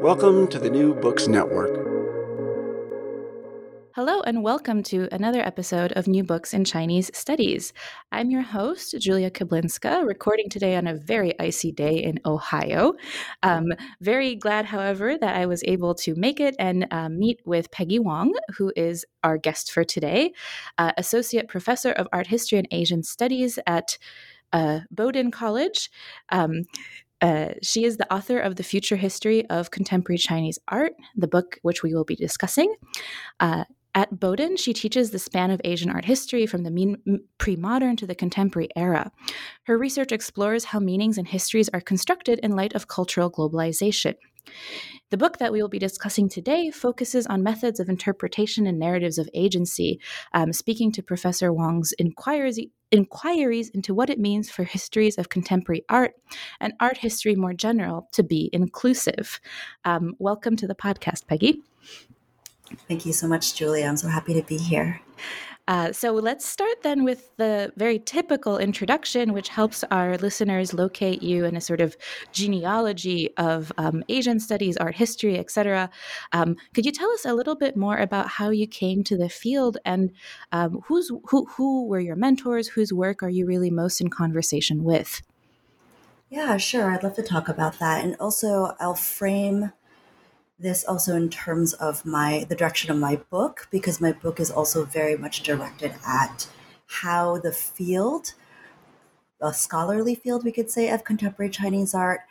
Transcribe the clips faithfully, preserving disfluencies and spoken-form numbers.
Welcome to the New Books Network. Hello and welcome to another episode of New Books in Chinese Studies. I'm your host, Julia Kablinska, recording today on a very icy day in Ohio. Um, very glad, however, that I was able to make it and uh, meet with Peggy Wong, who is our guest for today, uh, Associate Professor of Art History and Asian Studies at uh, Bowdoin College. Um, Uh, she is the author of The Future History of Contemporary Chinese Art, the book which we will be discussing. Uh, at Bowdoin, she teaches the span of Asian art history from the mean, pre-modern to the contemporary era. Her research explores how meanings and histories are constructed in light of cultural globalization. The book that we will be discussing today focuses on methods of interpretation and narratives of agency, um, speaking to Professor Wong's inquiries, inquiries into what it means for histories of contemporary art and art history more general to be inclusive. Um, welcome to the podcast, Peggy. Thank you so much, Julia. I'm so happy to be here. Uh, so let's start then with the very typical introduction, which helps our listeners locate you in a sort of genealogy of um, Asian studies, art history, et cetera. Um, could you tell us a little bit more about how you came to the field and um, who's, who, who were your mentors? Whose work are you really most in conversation with? Yeah, sure. I'd love to talk about that. And also I'll frame this also in terms of my the direction of my book, because my book is also very much directed at how the field, a scholarly field, we could say, of contemporary Chinese art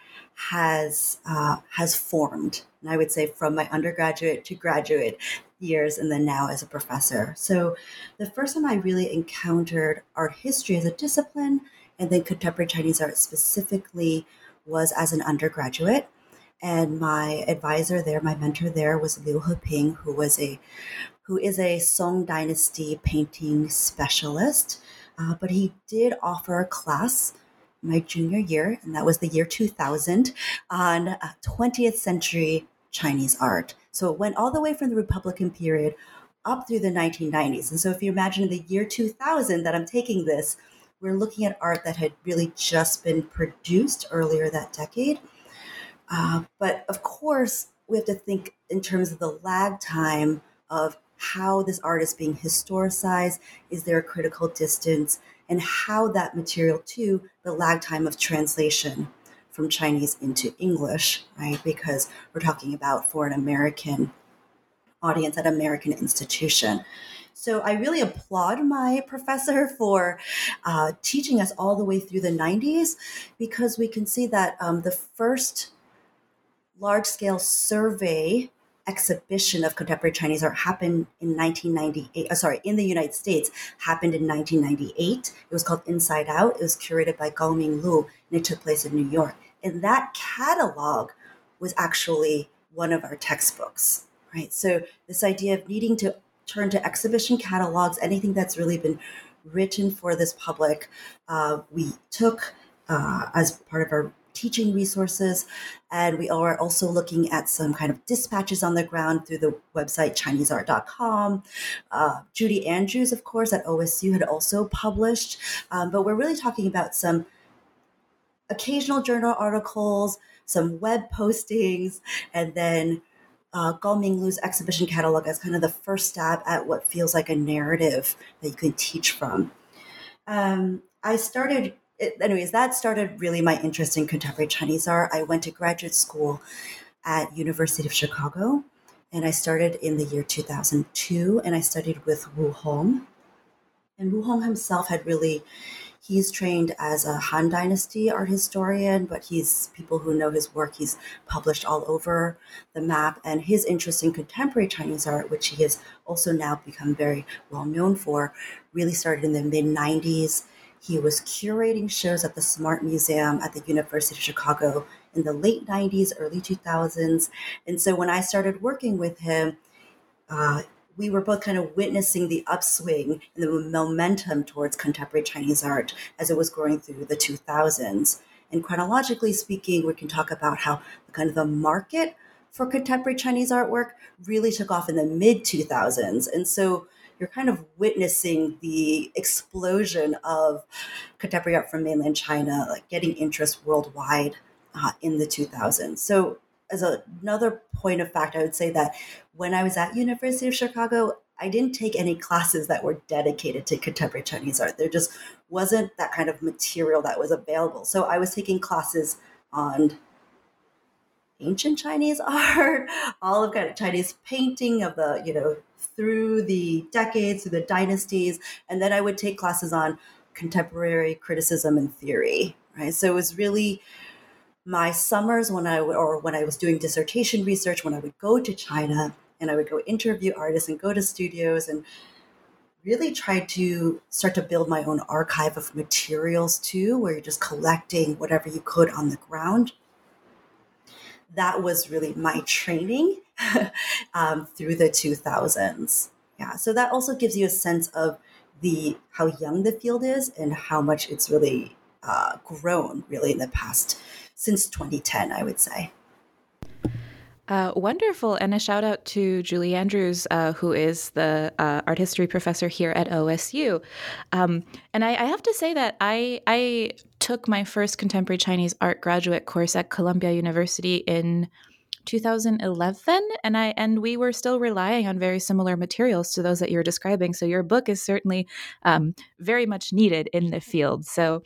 has uh, has formed. And I would say from my undergraduate to graduate years and then now as a professor. So the first time I really encountered art history as a discipline and then contemporary Chinese art specifically was as an undergraduate. And my advisor there, my mentor there, was Liu Heping, who was a, who is a Song Dynasty painting specialist. Uh, but he did offer a class my junior year, and that was the year two thousand, on uh, twentieth century Chinese art. So it went all the way from the Republican period up through the nineteen nineties. And so if you imagine the year two thousand that I'm taking this, we're looking at art that had really just been produced earlier that decade. Uh, but of course, we have to think in terms of the lag time of how this art is being historicized, is there a critical distance, and how that material too, the lag time of translation from Chinese into English, right? Because we're talking about for an American audience at American institution. So I really applaud my professor for uh, teaching us all the way through the nineties, because we can see that um, the first large-scale survey exhibition of contemporary Chinese art happened in nineteen ninety-eight, oh, sorry, in the United States, happened in nineteen ninety-eight. It was called Inside Out. It was curated by Gao Minglu, and it took place in New York. And that catalog was actually one of our textbooks, right? So this idea of needing to turn to exhibition catalogs, anything that's really been written for this public, uh, we took uh, as part of our teaching resources. And we are also looking at some kind of dispatches on the ground through the website Chinese Art dot com. Uh, Judy Andrews, of course, at O S U had also published. Um, but we're really talking about some occasional journal articles, some web postings, and then uh, Gao Minglu's exhibition catalog as kind of the first stab at what feels like a narrative that you can teach from. Um, I started It, anyways, that started really my interest in contemporary Chinese art. I went to graduate school at University of Chicago, and I started in the year two thousand two, and I studied with Wu Hong. And Wu Hong himself had really, he's trained as a Han Dynasty art historian, but he's, people who know his work, he's published all over the map. And his interest in contemporary Chinese art, which he has also now become very well known for, really started in the mid-nineties. He was curating shows at the Smart Museum at the University of Chicago in the late nineties, early two thousands. And so when I started working with him, uh, we were both kind of witnessing the upswing and the momentum towards contemporary Chinese art as it was growing through the two thousands. And chronologically speaking, we can talk about how kind of the market for contemporary Chinese artwork really took off in the mid two thousands. And so you're kind of witnessing the explosion of contemporary art from mainland China, like getting interest worldwide uh, in the two thousands. So as a, another point of fact, I would say that when I was at University of Chicago, I didn't take any classes that were dedicated to contemporary Chinese art. There just wasn't that kind of material that was available. So I was taking classes on ancient Chinese art, all of kind of Chinese painting of the, you know, through the decades, through the dynasties. And then I would take classes on contemporary criticism and theory, right? So it was really my summers when I would, or when I was doing dissertation research, when I would go to China and I would go interview artists and go to studios and really try to start to build my own archive of materials too, where you're just collecting whatever you could on the ground. That was really my training um, through the two thousands. Yeah, so that also gives you a sense of the how young the field is and how much it's really uh, grown really in the past, since twenty ten, I would say. Uh, wonderful. And a shout out to Julie Andrews, uh, who is the uh, art history professor here at O S U. Um, and I, I have to say that I, I took my first contemporary Chinese art graduate course at Columbia University in two thousand eleven. And I and we were still relying on very similar materials to those that you're describing. So your book is certainly um, very much needed in the field. So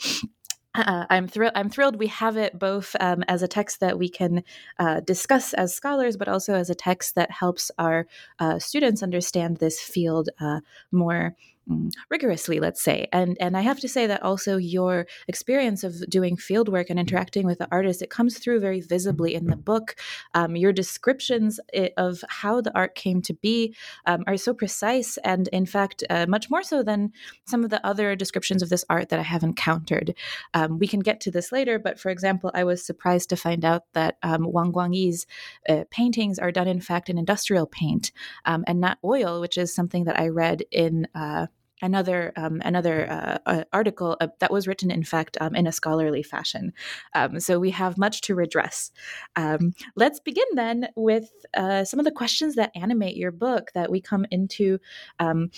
Uh, I'm thrilled. I'm thrilled we have it both um, as a text that we can uh, discuss as scholars, but also as a text that helps our uh, students understand this field uh, more mm, rigorously, let's say. And and I have to say that also your experience of doing fieldwork and interacting with the artist, it comes through very visibly in the book. Um, your descriptions of how the art came to be um, are so precise, and in fact, uh, much more so than some of the other descriptions of this art that I have encountered. Um, Um, we can get to this later, but for example, I was surprised to find out that um, Wang Guangyi's uh, paintings are done, in fact, in industrial paint um, and not oil, which is something that I read in uh, another um, another uh, uh, article uh, that was written, in fact, um, in a scholarly fashion. Um, so we have much to redress. Um, let's begin then with uh, some of the questions that animate your book that we come into um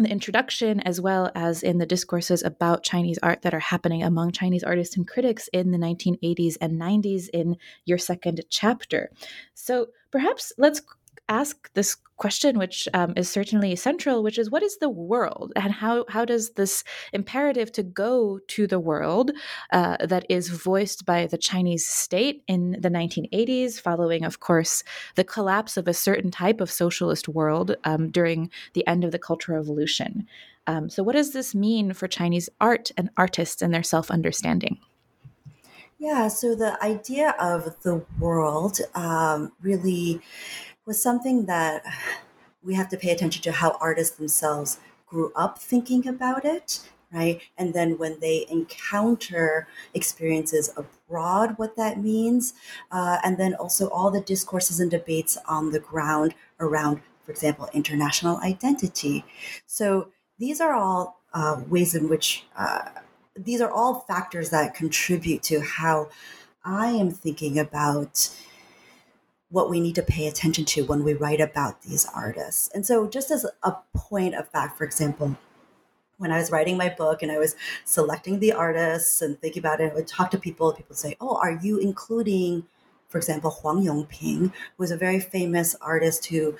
in the introduction, as well as in the discourses about Chinese art that are happening among Chinese artists and critics in the nineteen eighties and nineties in your second chapter. So perhaps let's ask this question, which um, is certainly central, which is, what is the world? And how, how does this imperative to go to the world uh, that is voiced by the Chinese state in the nineteen eighties, following, of course, the collapse of a certain type of socialist world um, during the end of the Cultural Revolution? Um, so what does this mean for Chinese art and artists and their self-understanding? Yeah, so the idea of the world um, really was something that we have to pay attention to how artists themselves grew up thinking about it, right? And then when they encounter experiences abroad, what that means, uh, and then also all the discourses and debates on the ground around, for example, international identity. So these are all uh, ways in which, uh, these are all factors that contribute to how I am thinking about what we need to pay attention to when we write about these artists. And so just as a point of fact, for example, when I was writing my book and I was selecting the artists and thinking about it, I would talk to people, people would say, oh, are you including, for example, Huang Yongping, who was a very famous artist who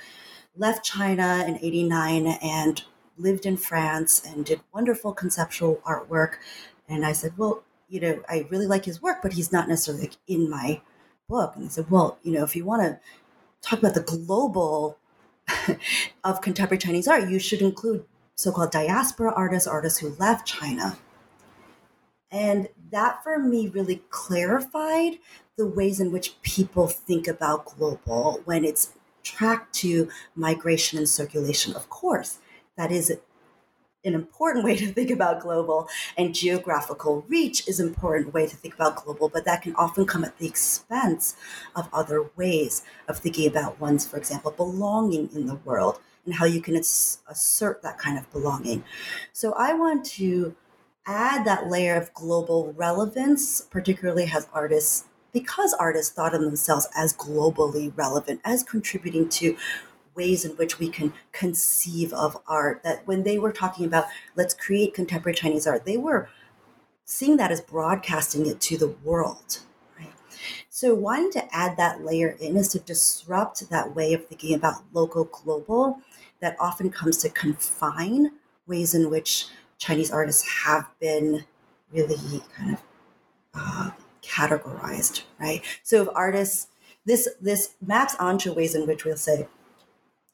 left China in eighty-nine and lived in France and did wonderful conceptual artwork. And I said, well, you know, I really like his work, but he's not necessarily like in my book. And they said, well, you know, if you want to talk about the global of contemporary Chinese art, you should include so-called diaspora artists, artists who left China. And that for me really clarified the ways in which people think about global when it's tracked to migration and circulation. Of course, that is an important way to think about global, and geographical reach is an important way to think about global, but that can often come at the expense of other ways of thinking about one's, for example, belonging in the world and how you can ass- assert that kind of belonging. So I want to add that layer of global relevance, particularly as artists, because artists thought of themselves as globally relevant, as contributing to ways in which we can conceive of art, that when they were talking about, let's create contemporary Chinese art, they were seeing that as broadcasting it to the world, right? So wanting to add that layer in is to disrupt that way of thinking about local global that often comes to confine ways in which Chinese artists have been really kind of uh, categorized, right? So if artists, this, this maps onto ways in which we'll say,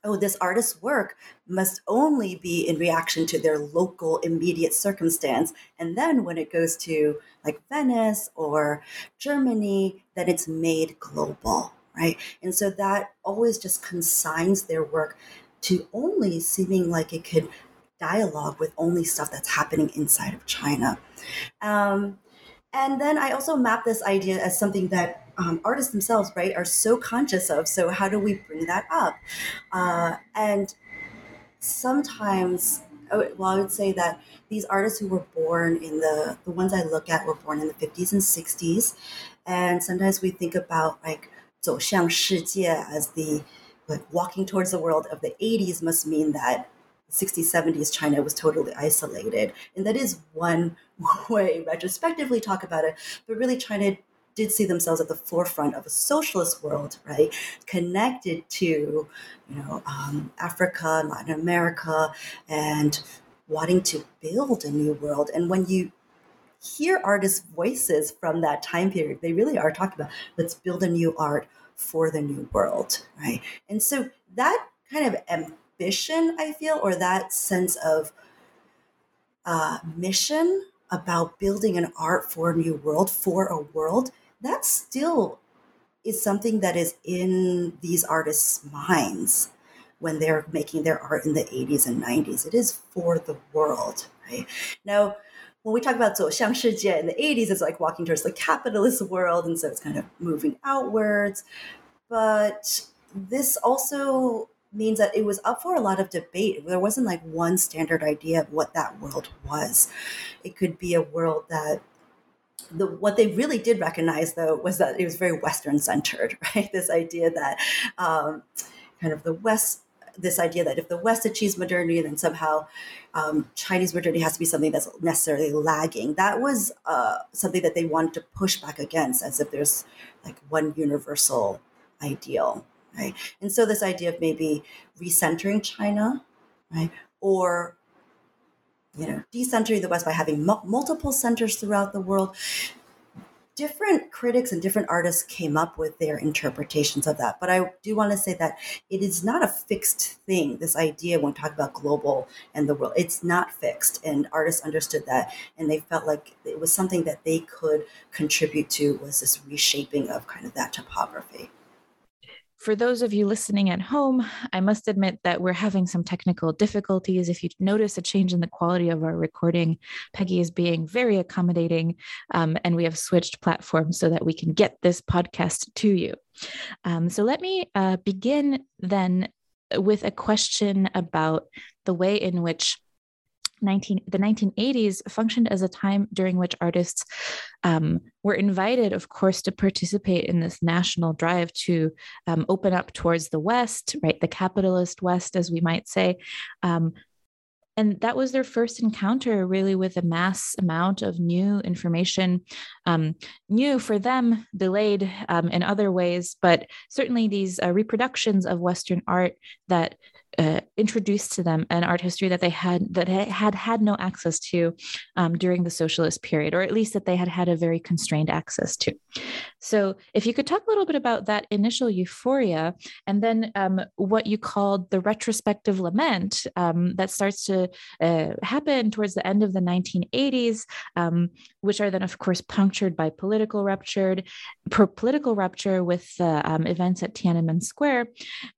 oh, this artist's work must only be in reaction to their local immediate circumstance. And then when it goes to like Venice or Germany, that it's made global, right? And so that always just consigns their work to only seeming like it could dialogue with only stuff that's happening inside of China. Um, and then I also map this idea as something that Um, artists themselves, right, are so conscious of. So how do we bring that up? Uh, and sometimes, well, I would say that these artists who were born in the, the ones I look at were born in the fifties and sixties. And sometimes we think about like Zou Xiang Shijie as the, like walking towards the world of the eighties must mean that sixties, seventies China was totally isolated. And that is one way retrospectively talk about it, but really China did see themselves at the forefront of a socialist world, right? Connected to, you know, um, Africa, Latin America, and wanting to build a new world. And when you hear artists' voices from that time period, they really are talking about, let's build a new art for the new world, right? And so that kind of ambition, I feel, or that sense of uh, mission about building an art for a new world, for a world, that still is something that is in these artists' minds when they're making their art in the eighties and nineties. It is for the world, right? Now, when we talk about Zou Xiang Shijie in the eighties, it's like walking towards the capitalist world, and so it's kind of moving outwards. But this also means that it was up for a lot of debate. There wasn't like one standard idea of what that world was. It could be a world that, the what they really did recognize though, was that it was very Western centered, right? This idea that um, kind of the West, this idea that if the West achieves modernity, then somehow um, Chinese modernity has to be something that's necessarily lagging. That was uh, something that they wanted to push back against, as if there's like one universal ideal. Right? And so this idea of maybe recentering China, right, or you know, decentering the West by having m- multiple centers throughout the world, different critics and different artists came up with their interpretations of that. But I do want to say that it is not a fixed thing, this idea when we talk about global and the world. It's not fixed, and artists understood that, and they felt like it was something that they could contribute to, was this reshaping of kind of that topography. For those of you listening at home, I must admit that we're having some technical difficulties. If you notice a change in the quality of our recording, Peggy is being very accommodating, um, and we have switched platforms so that we can get this podcast to you. Um, so let me uh, begin then with a question about the way in which nineteen, the nineteen eighties functioned as a time during which artists um, were invited, of course, to participate in this national drive to um, open up towards the West, right? The capitalist West, as we might say. Um, and that was their first encounter really with a mass amount of new information, um, new for them, delayed um, in other ways, but certainly these uh, reproductions of Western art that Uh, introduced to them an art history that they had that had had no access to um, during the socialist period, or at least that they had had a very constrained access to. So if you could talk a little bit about that initial euphoria, and then um, what you called the retrospective lament um, that starts to uh, happen towards the end of the nineteen eighties, um, which are then, of course, punctured by political rupture, political rupture with uh, um, events at Tiananmen Square.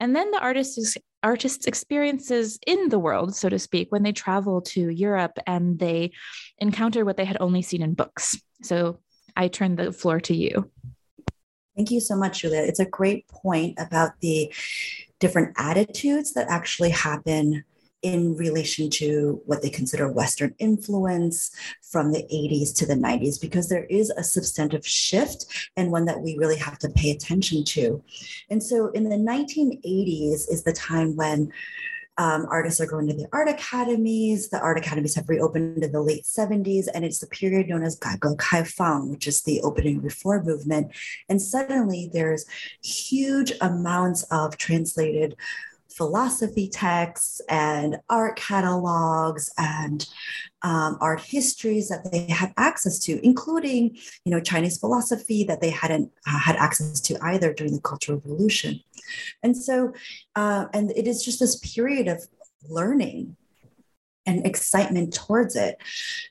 And then the artist is artists' experiences in the world, so to speak, when they travel to Europe and they encounter what they had only seen in books. So I turn the floor to you. Thank you so much, Julia. It's a great point about the different attitudes that actually happen in relation to what they consider Western influence from the eighties to the nineties, because there is a substantive shift and one that we really have to pay attention to. And so in the nineteen eighties is the time when Um, artists are going to the art academies. The art academies have reopened in the late seventies, and it's the period known as Gaguo Kaifang, which is the opening reform movement. And suddenly there's huge amounts of translated philosophy texts and art catalogs and um, art histories that they have access to, including, you know, Chinese philosophy that they hadn't uh, had access to either during the Cultural Revolution. And so, uh, and it is just this period of learning and excitement towards it.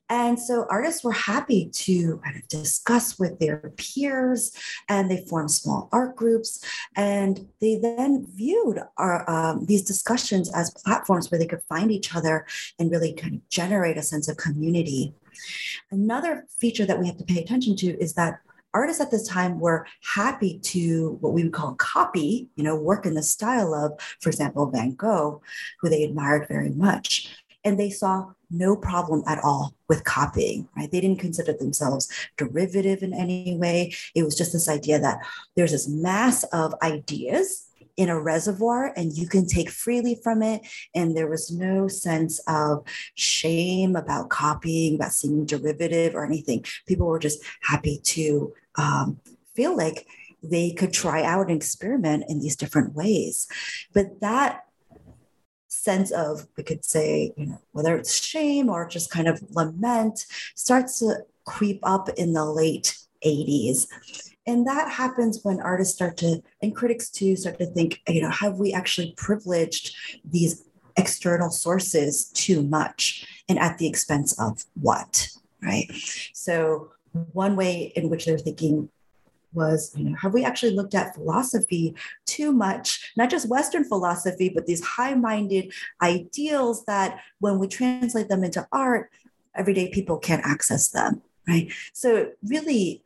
And so artists were happy to kind of discuss with their peers, and they formed small art groups. And they then viewed our, um, these discussions as platforms where they could find each other and really kind of generate a sense of community. Another feature that we have to pay attention to is that artists at this time were happy to what we would call copy, you know, work in the style of, for example, Van Gogh, who they admired very much. And they saw no problem at all with copying, right? They didn't consider themselves derivative in any way. It was just this idea that there's this mass of ideas in a reservoir and you can take freely from it. And there was no sense of shame about copying, about seeming derivative or anything. People were just happy to um, feel like they could try out and experiment in these different ways. But that sense of, we could say, you know, whether it's shame or just kind of lament, starts to creep up in the late eighties. And that happens when artists start to, and critics too, start to think, you know, have we actually privileged these external sources too much and at the expense of what, right? So one way in which they're thinking was, you know, have we actually looked at philosophy too much, not just Western philosophy, but these high-minded ideals that when we translate them into art, everyday people can't access them, right? So it really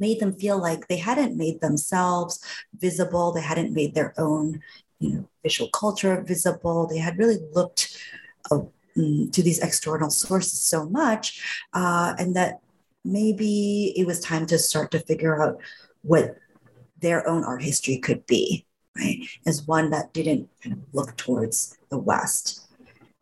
made them feel like they hadn't made themselves visible, they hadn't made their own, you know, visual culture visible, they had really looked uh, to these external sources so much, uh, and that maybe it was time to start to figure out what their own art history could be, right? As one that didn't kind of look towards the West.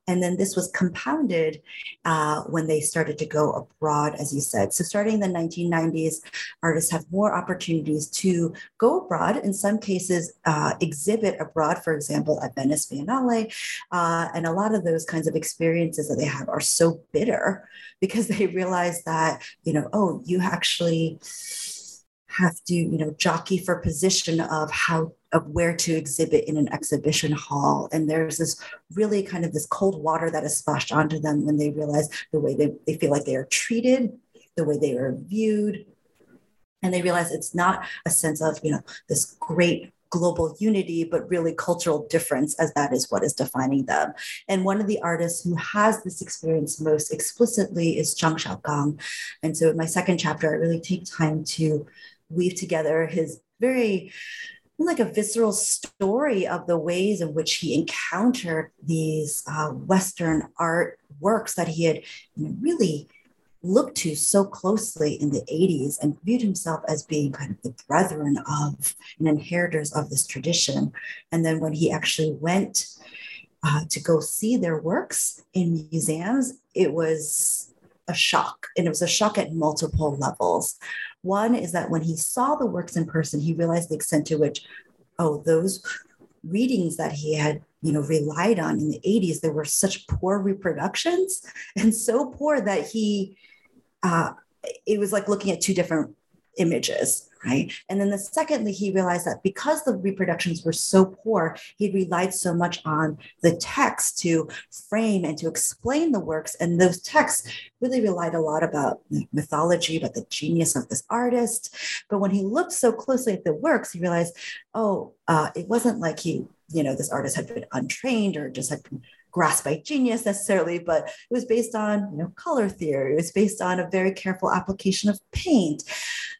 And then this was compounded uh, when they started to go abroad, as you said. So starting in the nineteen nineties, artists have more opportunities to go abroad, in some cases uh, exhibit abroad, for example, at Venice Biennale. Uh, and a lot of those kinds of experiences that they have are so bitter because they realize that, you know, oh, you actually have to, you know, jockey for position of how of where to exhibit in an exhibition hall. And there's this really kind of this cold water that is splashed onto them when they realize the way they, they feel like they are treated, the way they are viewed. And they realize it's not a sense of, you know, this great global unity, but really cultural difference, as that is what is defining them. And one of the artists who has this experience most explicitly is Zhang Xiaogang. And so in my second chapter, I really take time to weave together his very like a visceral story of the ways in which he encountered these uh, Western art works that he had, you know, really looked to so closely in the eighties and viewed himself as being kind of the brethren of and inheritors of this tradition. And then when he actually went uh, to go see their works in museums, it was a shock, and it was a shock at multiple levels. One is that when he saw the works in person, he realized the extent to which, oh, those readings that he had, you know, relied on in the eighties, they were such poor reproductions, and so poor that he, uh, it was like looking at two different images, right? And then the secondly, he realized that because the reproductions were so poor, he relied so much on the text to frame and to explain the works. And those texts really relied a lot about mythology, about the genius of this artist. But when he looked so closely at the works, he realized, oh, uh, it wasn't like he, you know, this artist had been untrained or just had been grasped by genius necessarily, but it was based on, you know, color theory. It was based on a very careful application of paint.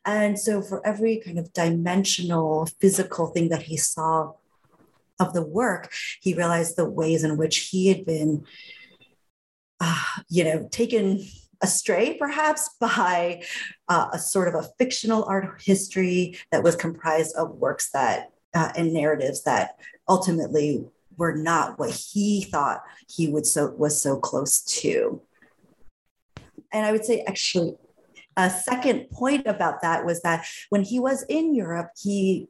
And so for every kind of dimensional physical thing that he saw of the work, he realized the ways in which he had been, uh, you know, taken astray perhaps by uh, a sort of a fictional art history that was comprised of works that, uh, and narratives that ultimately were not what he thought he would so was so close to. And I would say actually a second point about that was that when he was in Europe, he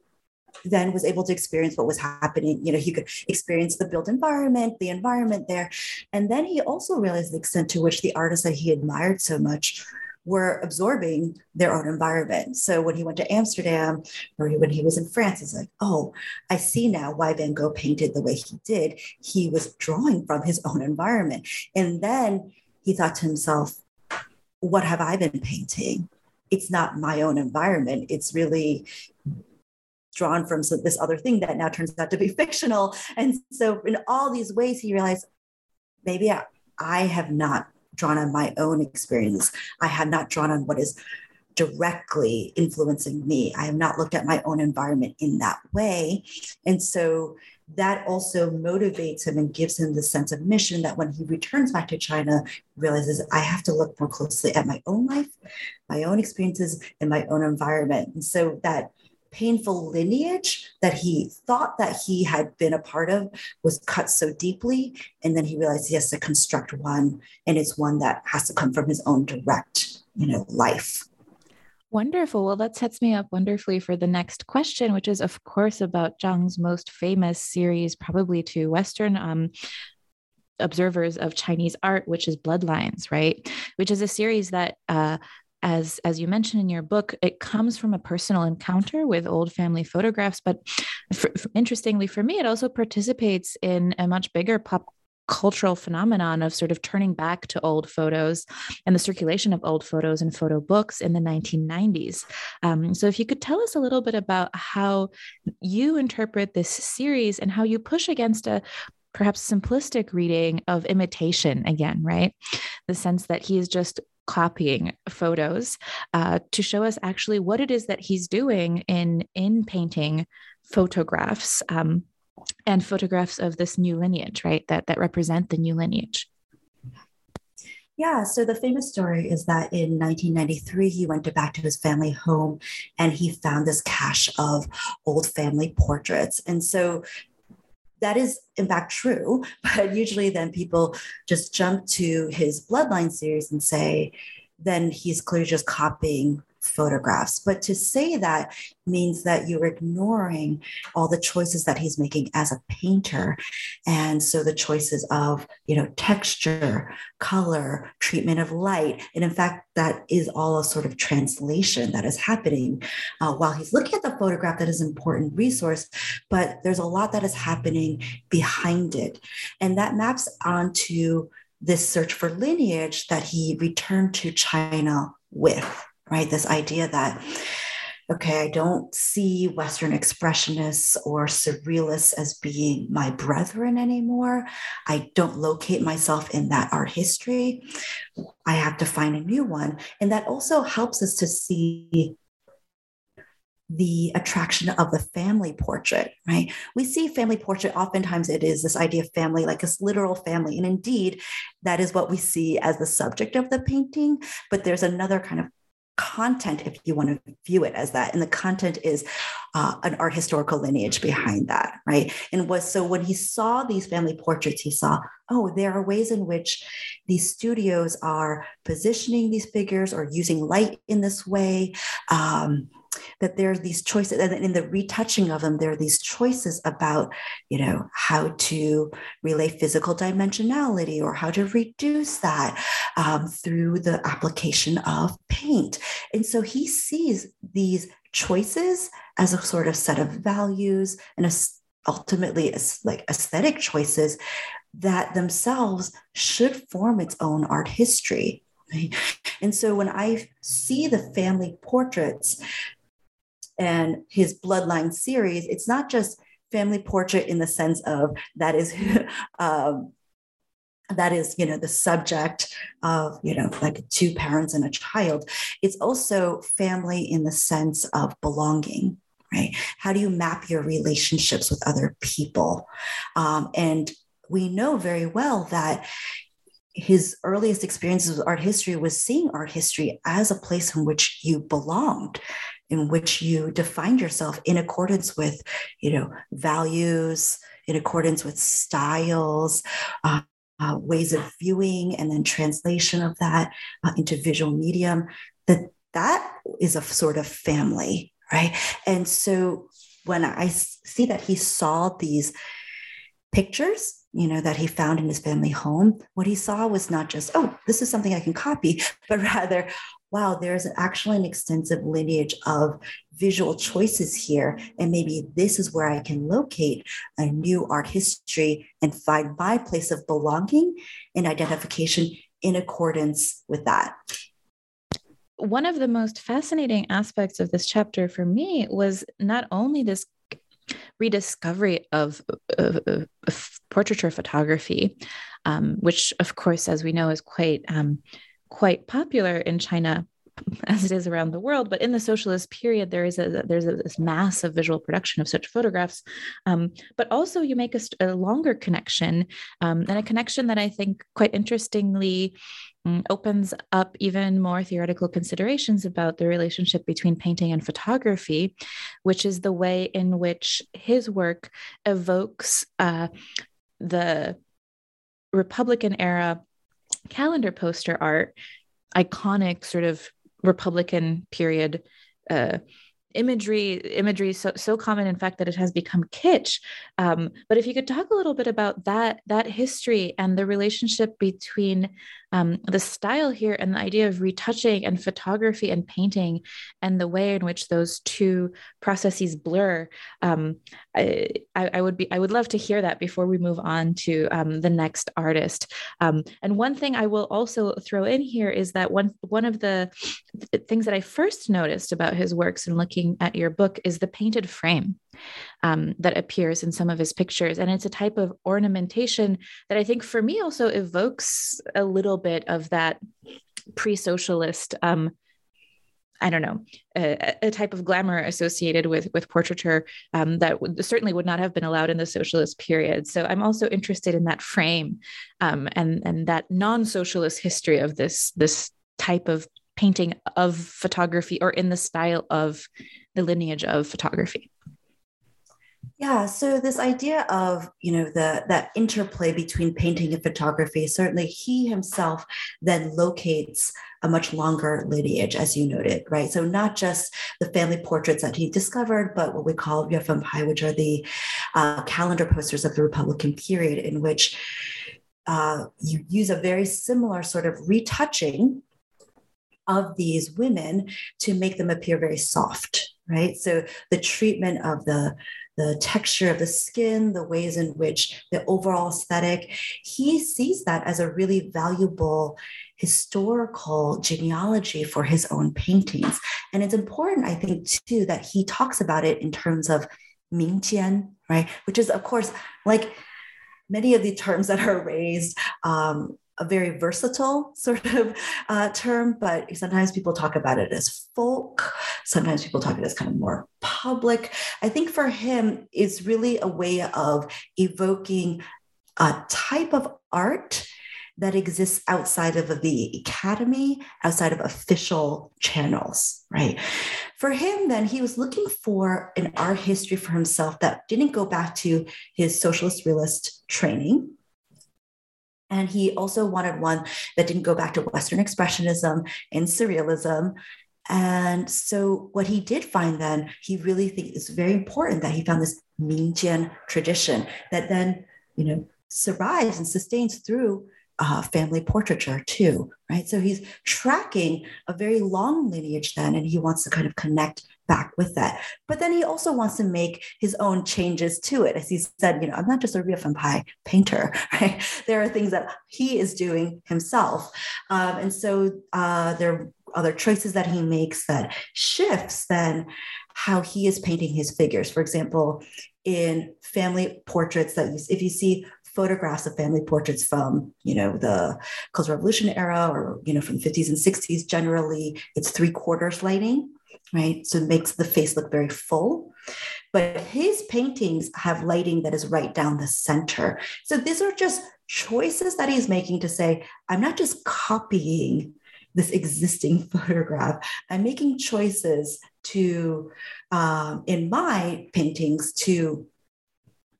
then was able to experience what was happening. You know, he could experience the built environment, the environment there. And then he also realized the extent to which the artists that he admired so much were absorbing their own environment. So when he went to Amsterdam or when he was in France, it's like, oh, I see now why Van Gogh painted the way he did. He was drawing from his own environment. And then he thought to himself, what have I been painting? It's not my own environment. It's really drawn from this other thing that now turns out to be fictional. And so in all these ways, he realized, maybe I, I have not drawn on my own experience. I have not drawn on what is directly influencing me. I have not looked at my own environment in that way. And so that also motivates him and gives him the sense of mission that when he returns back to China, he realizes I have to look more closely at my own life, my own experiences, and my own environment. And so that painful lineage that he thought that he had been a part of was cut so deeply. And then he realized he has to construct one, and it's one that has to come from his own direct, you know, life. Wonderful. Well, that sets me up wonderfully for the next question, which is, of course, about Zhang's most famous series, probably to Western um, observers of Chinese art, which is Bloodlines, right? Which is a series that, uh, As, as you mentioned in your book, it comes from a personal encounter with old family photographs. But for, for, interestingly, for me, it also participates in a much bigger pop cultural phenomenon of sort of turning back to old photos and the circulation of old photos and photo books in the nineteen nineties. Um, so if you could tell us a little bit about how you interpret this series and how you push against a perhaps simplistic reading of imitation again, right? The sense that he is just copying photos uh, to show us actually what it is that he's doing in in painting photographs um, and photographs of this new lineage, right? That that represent the new lineage. Yeah. So the famous story is that in nineteen ninety-three, he went to back to his family home and he found this cache of old family portraits. And so that is, in fact, true, but usually then people just jump to his Bloodline series and say, then he's clearly just copying photographs. But to say that means that you're ignoring all the choices that he's making as a painter. And so the choices of, you know, texture, color, treatment of light. And in fact, that is all a sort of translation that is happening uh, while he's looking at the photograph. That is an important resource, but there's a lot that is happening behind it. And that maps onto this search for lineage that he returned to China with. Right? This idea that, okay, I don't see Western expressionists or surrealists as being my brethren anymore. I don't locate myself in that art history. I have to find a new one. And that also helps us to see the attraction of the family portrait, right? We see family portrait, oftentimes it is this idea of family, like this literal family. And indeed, that is what we see as the subject of the painting. But there's another kind of content, if you want to view it as that. And the content is uh, an art historical lineage behind that, right? And was so when he saw these family portraits, he saw, oh, there are ways in which these studios are positioning these figures or using light in this way, um, that there are these choices, and in the retouching of them, there are these choices about, you know, how to relay physical dimensionality or how to reduce that um, through the application of paint. And so he sees these choices as a sort of set of values and a, ultimately as like aesthetic choices that themselves should form its own art history. And so when I see the family portraits and his bloodline series, it's not just family portrait in the sense of that is um, that is, you know, the subject of, you know, like two parents and a child. It's also family in the sense of belonging, right? How do you map your relationships with other people? Um, and we know very well that his earliest experiences with art history was seeing art history as a place in which you belonged, in which you defined yourself in accordance with, you know, values, in accordance with styles, uh, uh, ways of viewing, and then translation of that uh, into visual medium, that that is a sort of family, right? And so when I see that he saw these pictures, you know, that he found in his family home, what he saw was not just, oh, this is something I can copy, but rather, wow, there's actually an extensive lineage of visual choices here. And maybe this is where I can locate a new art history and find my place of belonging and identification in accordance with that. One of the most fascinating aspects of this chapter for me was not only this rediscovery of, of, of portraiture photography, um, which, of course, as we know, is quite um, quite popular in China, as it is around the world. But in the socialist period, there is a there's a, this massive visual production of such photographs. Um, but also, you make a, a longer connection, um, and a connection that I think quite interestingly opens up even more theoretical considerations about the relationship between painting and photography, which is the way in which his work evokes uh, the Republican era calendar poster art, iconic sort of Republican period uh, imagery, imagery so, so common, in fact, that it has become kitsch. Um, but if you could talk a little bit about that, that history and the relationship between um, the style here and the idea of retouching and photography and painting and the way in which those two processes blur. Um, I, I would be, I would love to hear that before we move on to um, the next artist. Um, and one thing I will also throw in here is that one, one of the th- things that I first noticed about his works and looking at your book is the painted frame um, that appears in some of his pictures. And it's a type of ornamentation that I think for me also evokes a little bit of that pre-socialist, um, I don't know, a, a type of glamour associated with, with portraiture um, that w- certainly would not have been allowed in the socialist period. So I'm also interested in that frame um, and, and that non-socialist history of this, this type of painting of photography or in the style of the lineage of photography. Yeah. So this idea of, you know, the, that interplay between painting and photography, certainly he himself then locates a much longer lineage, as you noted, right? So not just the family portraits that he discovered, but what we call yuefengpai, which are the uh, calendar posters of the Republican period, in which uh, you use a very similar sort of retouching of these women to make them appear very soft, right? So the treatment of the, the texture of the skin, the ways in which the overall aesthetic, he sees that as a really valuable historical genealogy for his own paintings. And it's important, I think, too, that he talks about it in terms of Mingjian, right? Which is, of course, like many of the terms that are raised, um, a very versatile sort of uh, term, but sometimes people talk about it as folk. Sometimes people talk about it as kind of more public. I think for him, it's really a way of evoking a type of art that exists outside of the academy, outside of official channels, right? For him, then, he was looking for an art history for himself that didn't go back to his socialist realist training. And he also wanted one that didn't go back to Western Expressionism and Surrealism And so what he did find then, he really thinks it's very important that he found this Mingjian tradition that then, you know, survives and sustains through uh, family portraiture too, right? So he's tracking a very long lineage then, and he wants to kind of connect back with that. But then he also wants to make his own changes to it. As he said, you know, I'm not just a real Fanpai painter, right? There are things that he is doing himself. Um, and so uh, there are other choices that he makes that shifts then how he is painting his figures. For example, in family portraits that you, if you see photographs of family portraits from, you know, the Cultural Revolution era or, you know, from the fifties and sixties, generally it's three quarters lighting, right? So it makes the face look very full. But his paintings have lighting that is right down the center. So these are just choices that he's making to say, I'm not just copying this existing photograph. I'm making choices to, um, in my paintings, to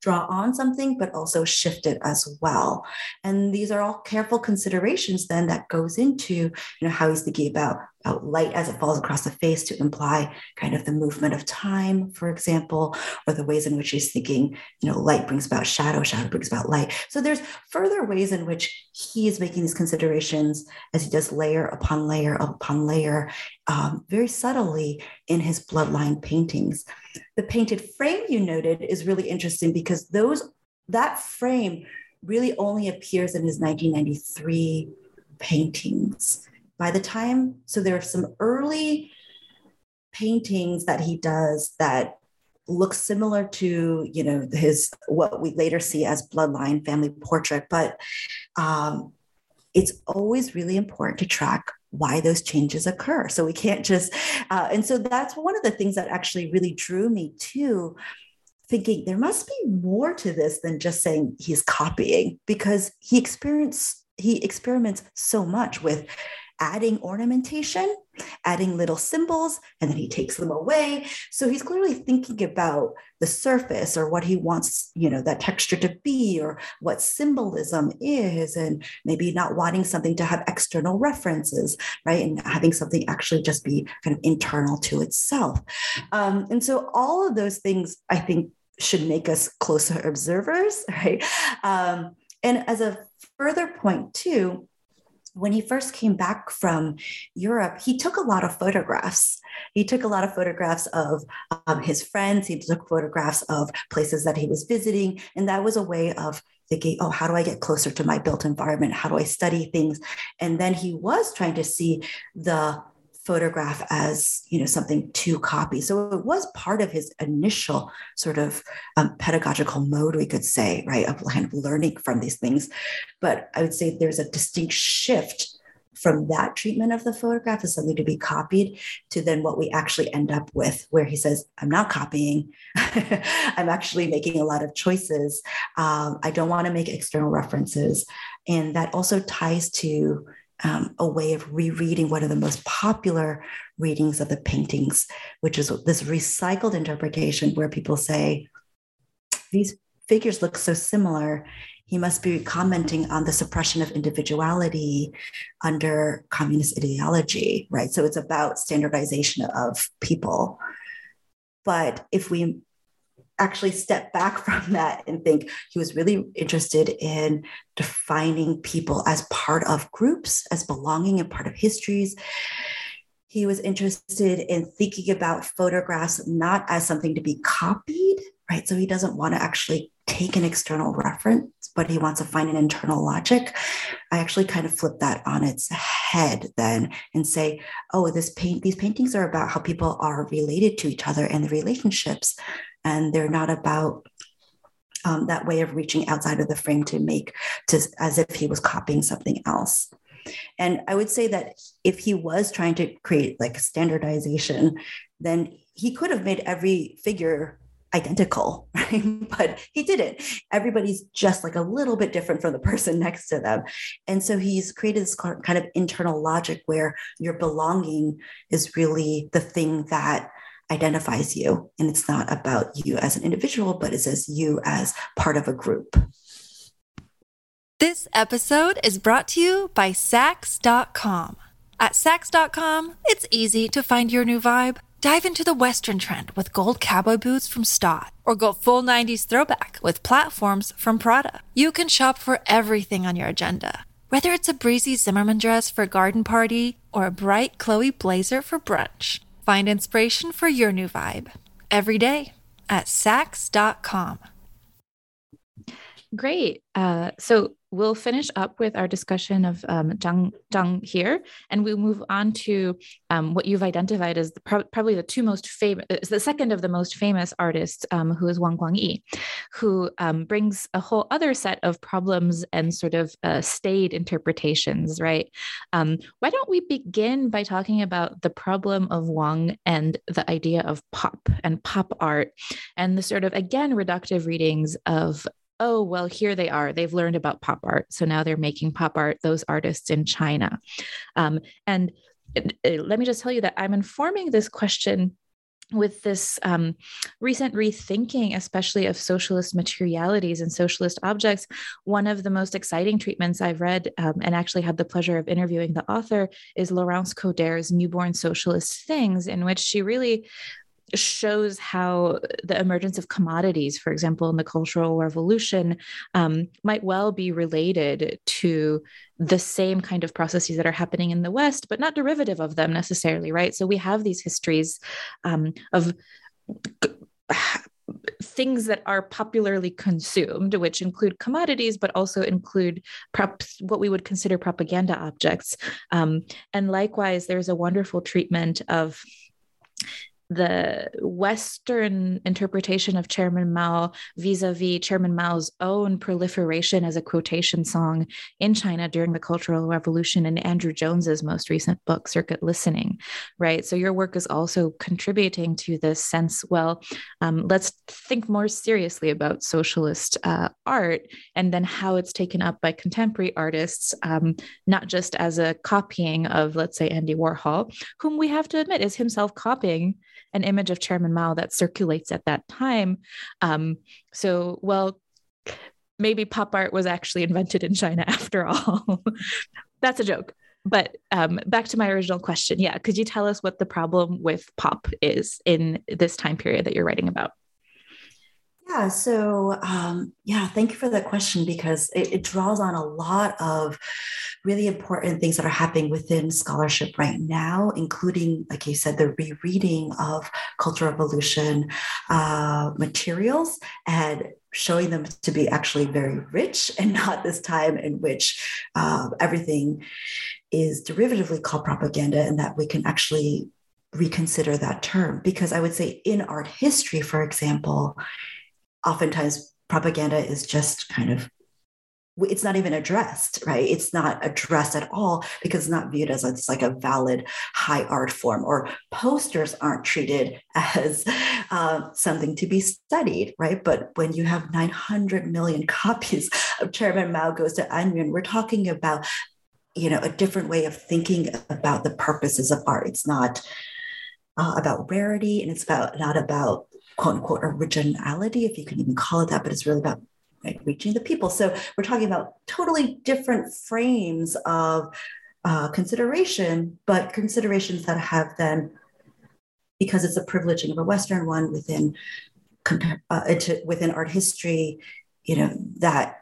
draw on something, but also shift it as well. And these are all careful considerations then that goes into, you know, how he's thinking about, about light as it falls across the face to imply kind of the movement of time, for example, or the ways in which he's thinking, you know, light brings about shadow, shadow brings about light. So there's further ways in which he is making these considerations as he does layer upon layer upon layer, um, very subtly in his bloodline paintings. The painted frame you noted is really interesting because those that frame really only appears in his nineteen ninety-three paintings. By the time, so there are some early paintings that he does that look similar to, you know, his what we later see as bloodline family portrait, but um, it's always really important to track why those changes occur. So we can't just, uh, and so that's one of the things that actually really drew me to thinking there must be more to this than just saying he's copying, because he experienced, he experiments so much with adding ornamentation, adding little symbols, and then he takes them away. So he's clearly thinking about the surface or what he wants, you know, that texture to be, or what symbolism is, and maybe not wanting something to have external references, right? And having something actually just be kind of internal to itself. Um, and so all of those things, I think, should make us closer observers, right? Um, and as a further point too, when he first came back from Europe, he took a lot of photographs. He took a lot of photographs of um, his friends. He took photographs of places that he was visiting. And that was a way of thinking, oh, how do I get closer to my built environment? How do I study things? And then he was trying to see the photograph as, you know, something to copy. So it was part of his initial sort of um, pedagogical mode, we could say, right, of kind of learning from these things. But I would say there's a distinct shift from that treatment of the photograph as something to be copied to then what we actually end up with, where he says, I'm not copying. I'm actually making a lot of choices. Um, I don't want to make external references. And that also ties to Um, a way of rereading one of the most popular readings of the paintings, which is this recycled interpretation where people say, these figures look so similar. He must be commenting on the suppression of individuality under communist ideology, right? So it's about standardization of people. But if we actually step back from that and think he was really interested in defining people as part of groups, as belonging and part of histories. He was interested in thinking about photographs not as something to be copied, right? So he doesn't want to actually take an external reference, but he wants to find an internal logic. I actually kind of flip that on its head then and say, oh, this paint, these paintings are about how people are related to each other and the relationships. And they're not about um, that way of reaching outside of the frame to make, to, as if he was copying something else. And I would say that if he was trying to create like standardization, then he could have made every figure identical, right? But he didn't. Everybody's just like a little bit different from the person next to them. And so he's created this kind of internal logic where your belonging is really the thing that identifies you, and it's not about you as an individual, but it's as you as part of a group. This episode is brought to you by Saks dot com. At Saks dot com, it's easy to find your new vibe. Dive into the Western trend with gold cowboy boots from Staud, or go full nineties throwback with platforms from Prada. You can shop for everything on your agenda, whether it's a breezy Zimmerman dress for a garden party or a bright Chloe blazer for brunch. Find inspiration for your new vibe every day at Saks dot com. Great. Uh, so we'll finish up with our discussion of um, Zhang, Zhang here, and we'll move on to um, what you've identified as the pro- probably the two most famous, the second of the most famous artists, um, who is Wang Guangyi, who um, brings a whole other set of problems and sort of uh, staid interpretations, right? Um, why don't we begin by talking about the problem of Wang and the idea of pop and pop art and the sort of, again, reductive readings of oh, well, here they are. They've learned about pop art. So now they're making pop art, those artists in China. Um, and it, it, let me just tell you that I'm informing this question with this um, recent rethinking, especially of socialist materialities and socialist objects. One of the most exciting treatments I've read, um, and actually had the pleasure of interviewing the author, is Laurence Coderre's Newborn Socialist Things, in which she really shows how the emergence of commodities, for example, in the Cultural Revolution, um, might well be related to the same kind of processes that are happening in the West, but not derivative of them necessarily, right? So we have these histories um, of things that are popularly consumed, which include commodities, but also include prop, what we would consider propaganda objects. Um, and likewise, there's a wonderful treatment of the Western interpretation of Chairman Mao vis-a-vis Chairman Mao's own proliferation as a quotation song in China during the Cultural Revolution, and Andrew Jones's most recent book, Circuit Listening, right? So your work is also contributing to this sense, well, um, let's think more seriously about socialist uh, art, and then how it's taken up by contemporary artists, um, not just as a copying of, let's say, Andy Warhol, whom we have to admit is himself copying an image of Chairman Mao that circulates at that time. Um, so, well, maybe pop art was actually invented in China after all. That's a joke. But um, back to my original question. Yeah. Could you tell us what the problem with pop is in this time period that you're writing about? Yeah. So, um, yeah, thank you for that question, because it, it draws on a lot of really important things that are happening within scholarship right now, including, like you said, the rereading of Cultural Revolution uh, materials and showing them to be actually very rich, and not this time in which uh, everything is derivatively called propaganda, and that we can actually reconsider that term. Because I would say in art history, for example, oftentimes propaganda is just kind of, it's not even addressed, right? It's not addressed at all, because it's not viewed as a, it's like a valid high art form, or posters aren't treated as uh, something to be studied, right? But when you have nine hundred million copies of Chairman Mao Goes to Anyuan, we're talking about, you know, a different way of thinking about the purposes of art. It's not uh, about rarity, and it's about not about quote unquote originality, if you can even call it that, but it's really about, like, reaching the people. So we're talking about totally different frames of uh, consideration, but considerations that have then, because it's a privileging of a Western one within uh, into, within art history, you know, that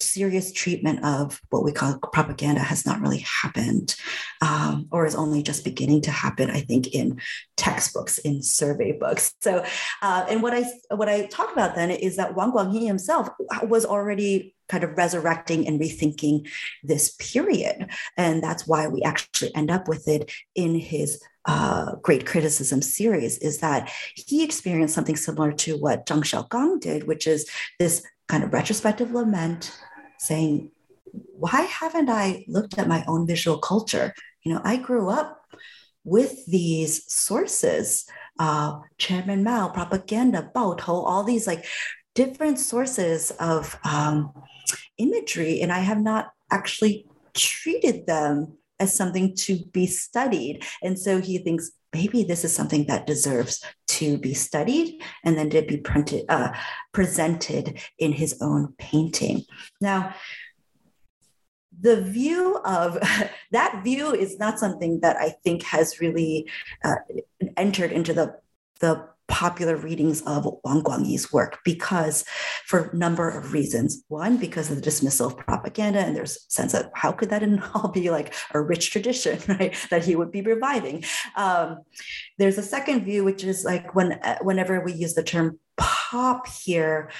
serious treatment of what we call propaganda has not really happened, um, or is only just beginning to happen, I think, in textbooks, in survey books. So, uh, and what I what I talk about then is that Wang Guangyi himself was already kind of resurrecting and rethinking this period, and that's why we actually end up with it in his Uh, Great Criticism series, is that he experienced something similar to what Zhang Xiaogang did, which is this kind of retrospective lament, saying, why haven't I looked at my own visual culture? You know, I grew up with these sources, uh, Chairman Mao, propaganda, Baotou, all these like different sources of um, imagery, and I have not actually treated them as something to be studied. And so he thinks maybe this is something that deserves to be studied and then to be printed, uh, presented in his own painting. Now, the view of that view is not something that I think has really uh, entered into the the popular readings of Wang Guangyi's work, because for a number of reasons. One, because of the dismissal of propaganda, and there's a sense of how could that all be like a rich tradition, right, that he would be reviving. Um, there's a second view, which is like when whenever we use the term pop here,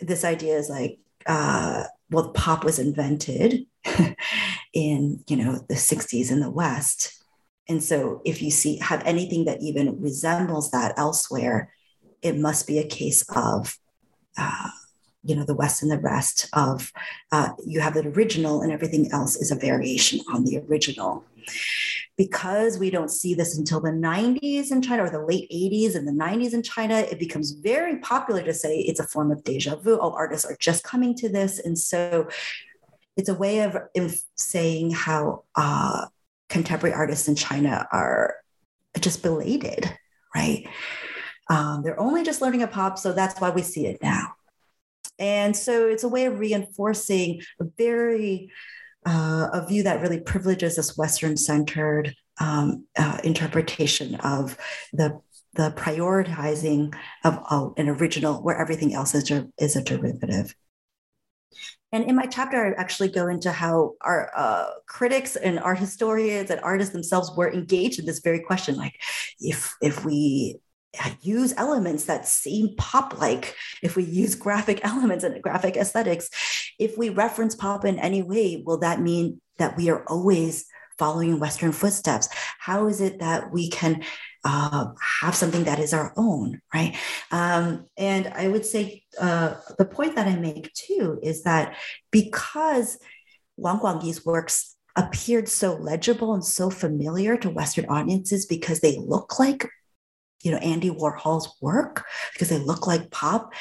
this idea is like, uh, well, pop was invented in, you know, the sixties in the West. And so if you see, have anything that even resembles that elsewhere, it must be a case of, uh, you know, the West and the rest of, uh, you have the original and everything else is a variation on the original. Because we don't see this until the nineties in China, or the late eighties and the nineties in China, it becomes very popular to say it's a form of deja vu. All artists are just coming to this. And so it's a way of saying how, uh, contemporary artists in China are just belated, right? Um, they're only just learning a pop, so that's why we see it now. And so it's a way of reinforcing a very, uh, a view that really privileges this Western-centered um, uh, interpretation of the the prioritizing of uh, an original, where everything else is, der- is a derivative. And in my chapter, I actually go into how our uh, critics and art historians and artists themselves were engaged in this very question. Like, if if we use elements that seem pop-like, if we use graphic elements and graphic aesthetics, if we reference pop in any way, will that mean that we are always following Western footsteps? How is it that we can uh, have something that is our own, right? Um, and I would say uh, the point that I make too is that because Wang Guangyi's works appeared so legible and so familiar to Western audiences, because they look like, you know, Andy Warhol's work, because they look like pop,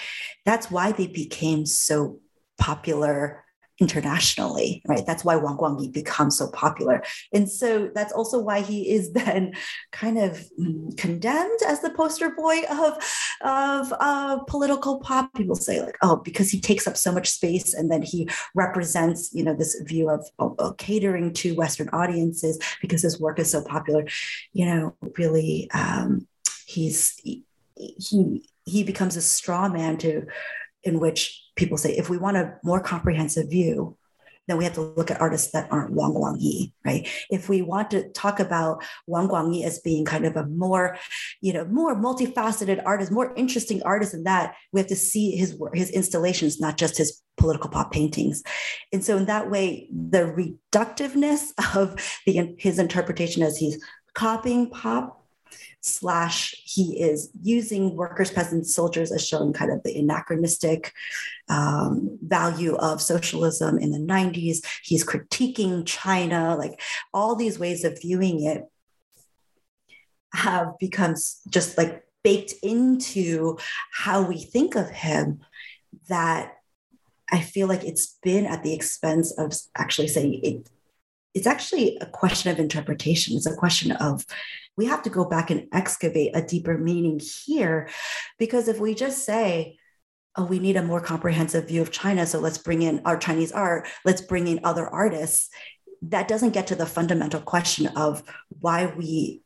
that's why they became so popular internationally, right? That's why Wang Guangyi becomes so popular. And so that's also why he is then kind of condemned as the poster boy of, of uh, political pop. People say like, oh, because he takes up so much space, and then he represents, you know, this view of, of, of catering to Western audiences because his work is so popular. You know, really, um, he's, he, he becomes a straw man to, in which people say, if we want a more comprehensive view, then we have to look at artists that aren't Wang Guangyi, right? If we want to talk about Wang Guangyi as being kind of a more, you know, more multifaceted artist, more interesting artist than that, we have to see his work, his installations, not just his political pop paintings. And so in that way, the reductiveness of the, his interpretation as he's copying pop slash he is using workers, peasants, soldiers as showing kind of the anachronistic um, value of socialism in the nineties. He's critiquing China, like all these ways of viewing it have become just like baked into how we think of him, that I feel like it's been at the expense of actually saying it. It's actually a question of interpretation. It's a question of, we have to go back and excavate a deeper meaning here, because if we just say, oh, we need a more comprehensive view of China, so let's bring in our Chinese art, let's bring in other artists, that doesn't get to the fundamental question of why we,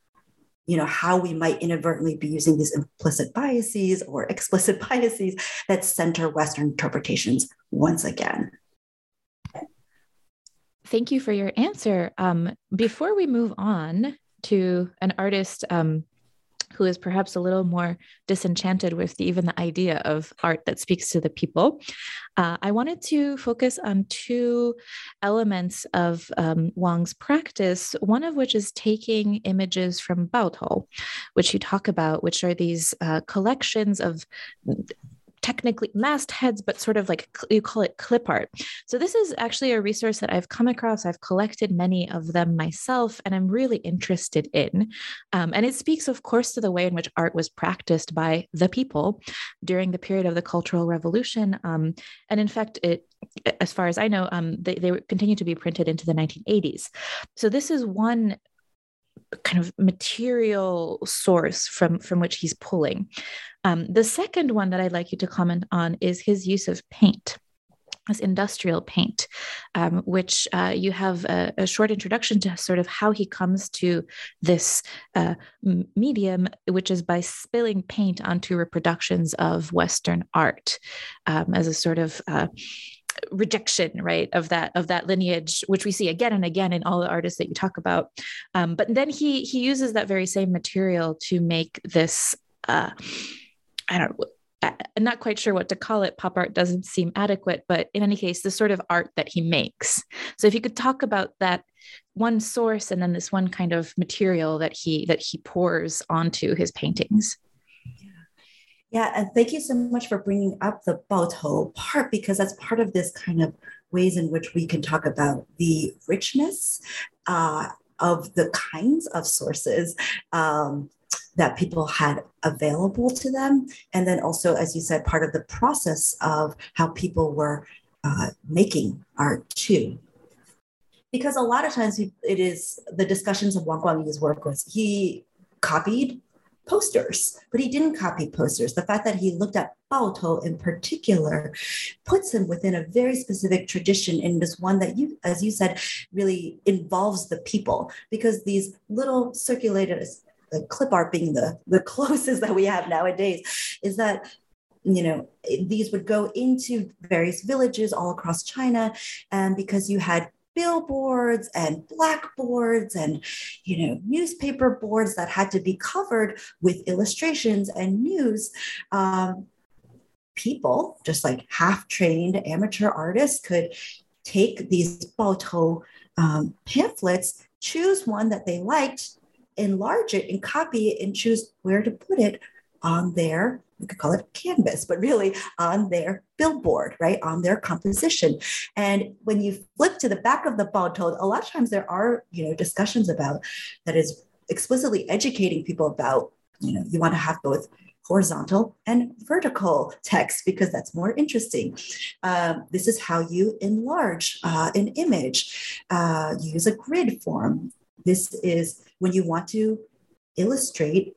you know, how we might inadvertently be using these implicit biases or explicit biases that center Western interpretations once again. Thank you for your answer. Um, before we move on to an artist um, who is perhaps a little more disenchanted with the, even the idea of art that speaks to the people, uh, I wanted to focus on two elements of um, Wang's practice, one of which is taking images from Baotou, which you talk about, which are these uh, collections of technically masked heads, but sort of like you call it clip art. So this is actually a resource that I've come across. I've collected many of them myself, and I'm really interested in. Um, and it speaks, of course, to the way in which art was practiced by the people during the period of the Cultural Revolution. Um, and in fact, it, as far as I know, um, they, they continue to be printed into the nineteen eighties. So this is one kind of material source from, from which he's pulling. Um, the second one that I'd like you to comment on is his use of paint, as industrial paint. um, which uh, you have a, a short introduction to sort of how he comes to this uh, medium, which is by spilling paint onto reproductions of Western art um, as a sort of uh, rejection, right, of that of that lineage, which we see again and again in all the artists that you talk about. Um, but then he he uses that very same material to make this, uh, I don't know, I'm not quite sure what to call it. Pop art doesn't seem adequate, but in any case, the sort of art that he makes. So if you could talk about that one source and then this one kind of material that he that he pours onto his paintings. Yeah, and thank you so much for bringing up the Baotou part, because that's part of this kind of ways in which we can talk about the richness uh, of the kinds of sources um, that people had available to them. And then also, as you said, part of the process of how people were uh, making art too. Because a lot of times it is the discussions of Wang Guangyi's work was he copied posters, but he didn't copy posters. The fact that he looked at Baotou in particular puts him within a very specific tradition, and this one that you, as you said, really involves the people, because these little circulated, the clip art being the, the closest that we have nowadays, is that, you know, these would go into various villages all across China. And because you had billboards and blackboards and, you know, newspaper boards that had to be covered with illustrations and news. Um, people, just like half-trained amateur artists, could take these Baotou um, pamphlets, choose one that they liked, enlarge it and copy it, and choose where to put it on their, we could call it canvas, but really on their billboard, right, on their composition. And when you flip to the back of the Baotou, a lot of times there are, you know, discussions about that is explicitly educating people about, you know, you want to have both horizontal and vertical text because that's more interesting. Um, this is how you enlarge uh, an image, uh, use a grid form. This is when you want to illustrate,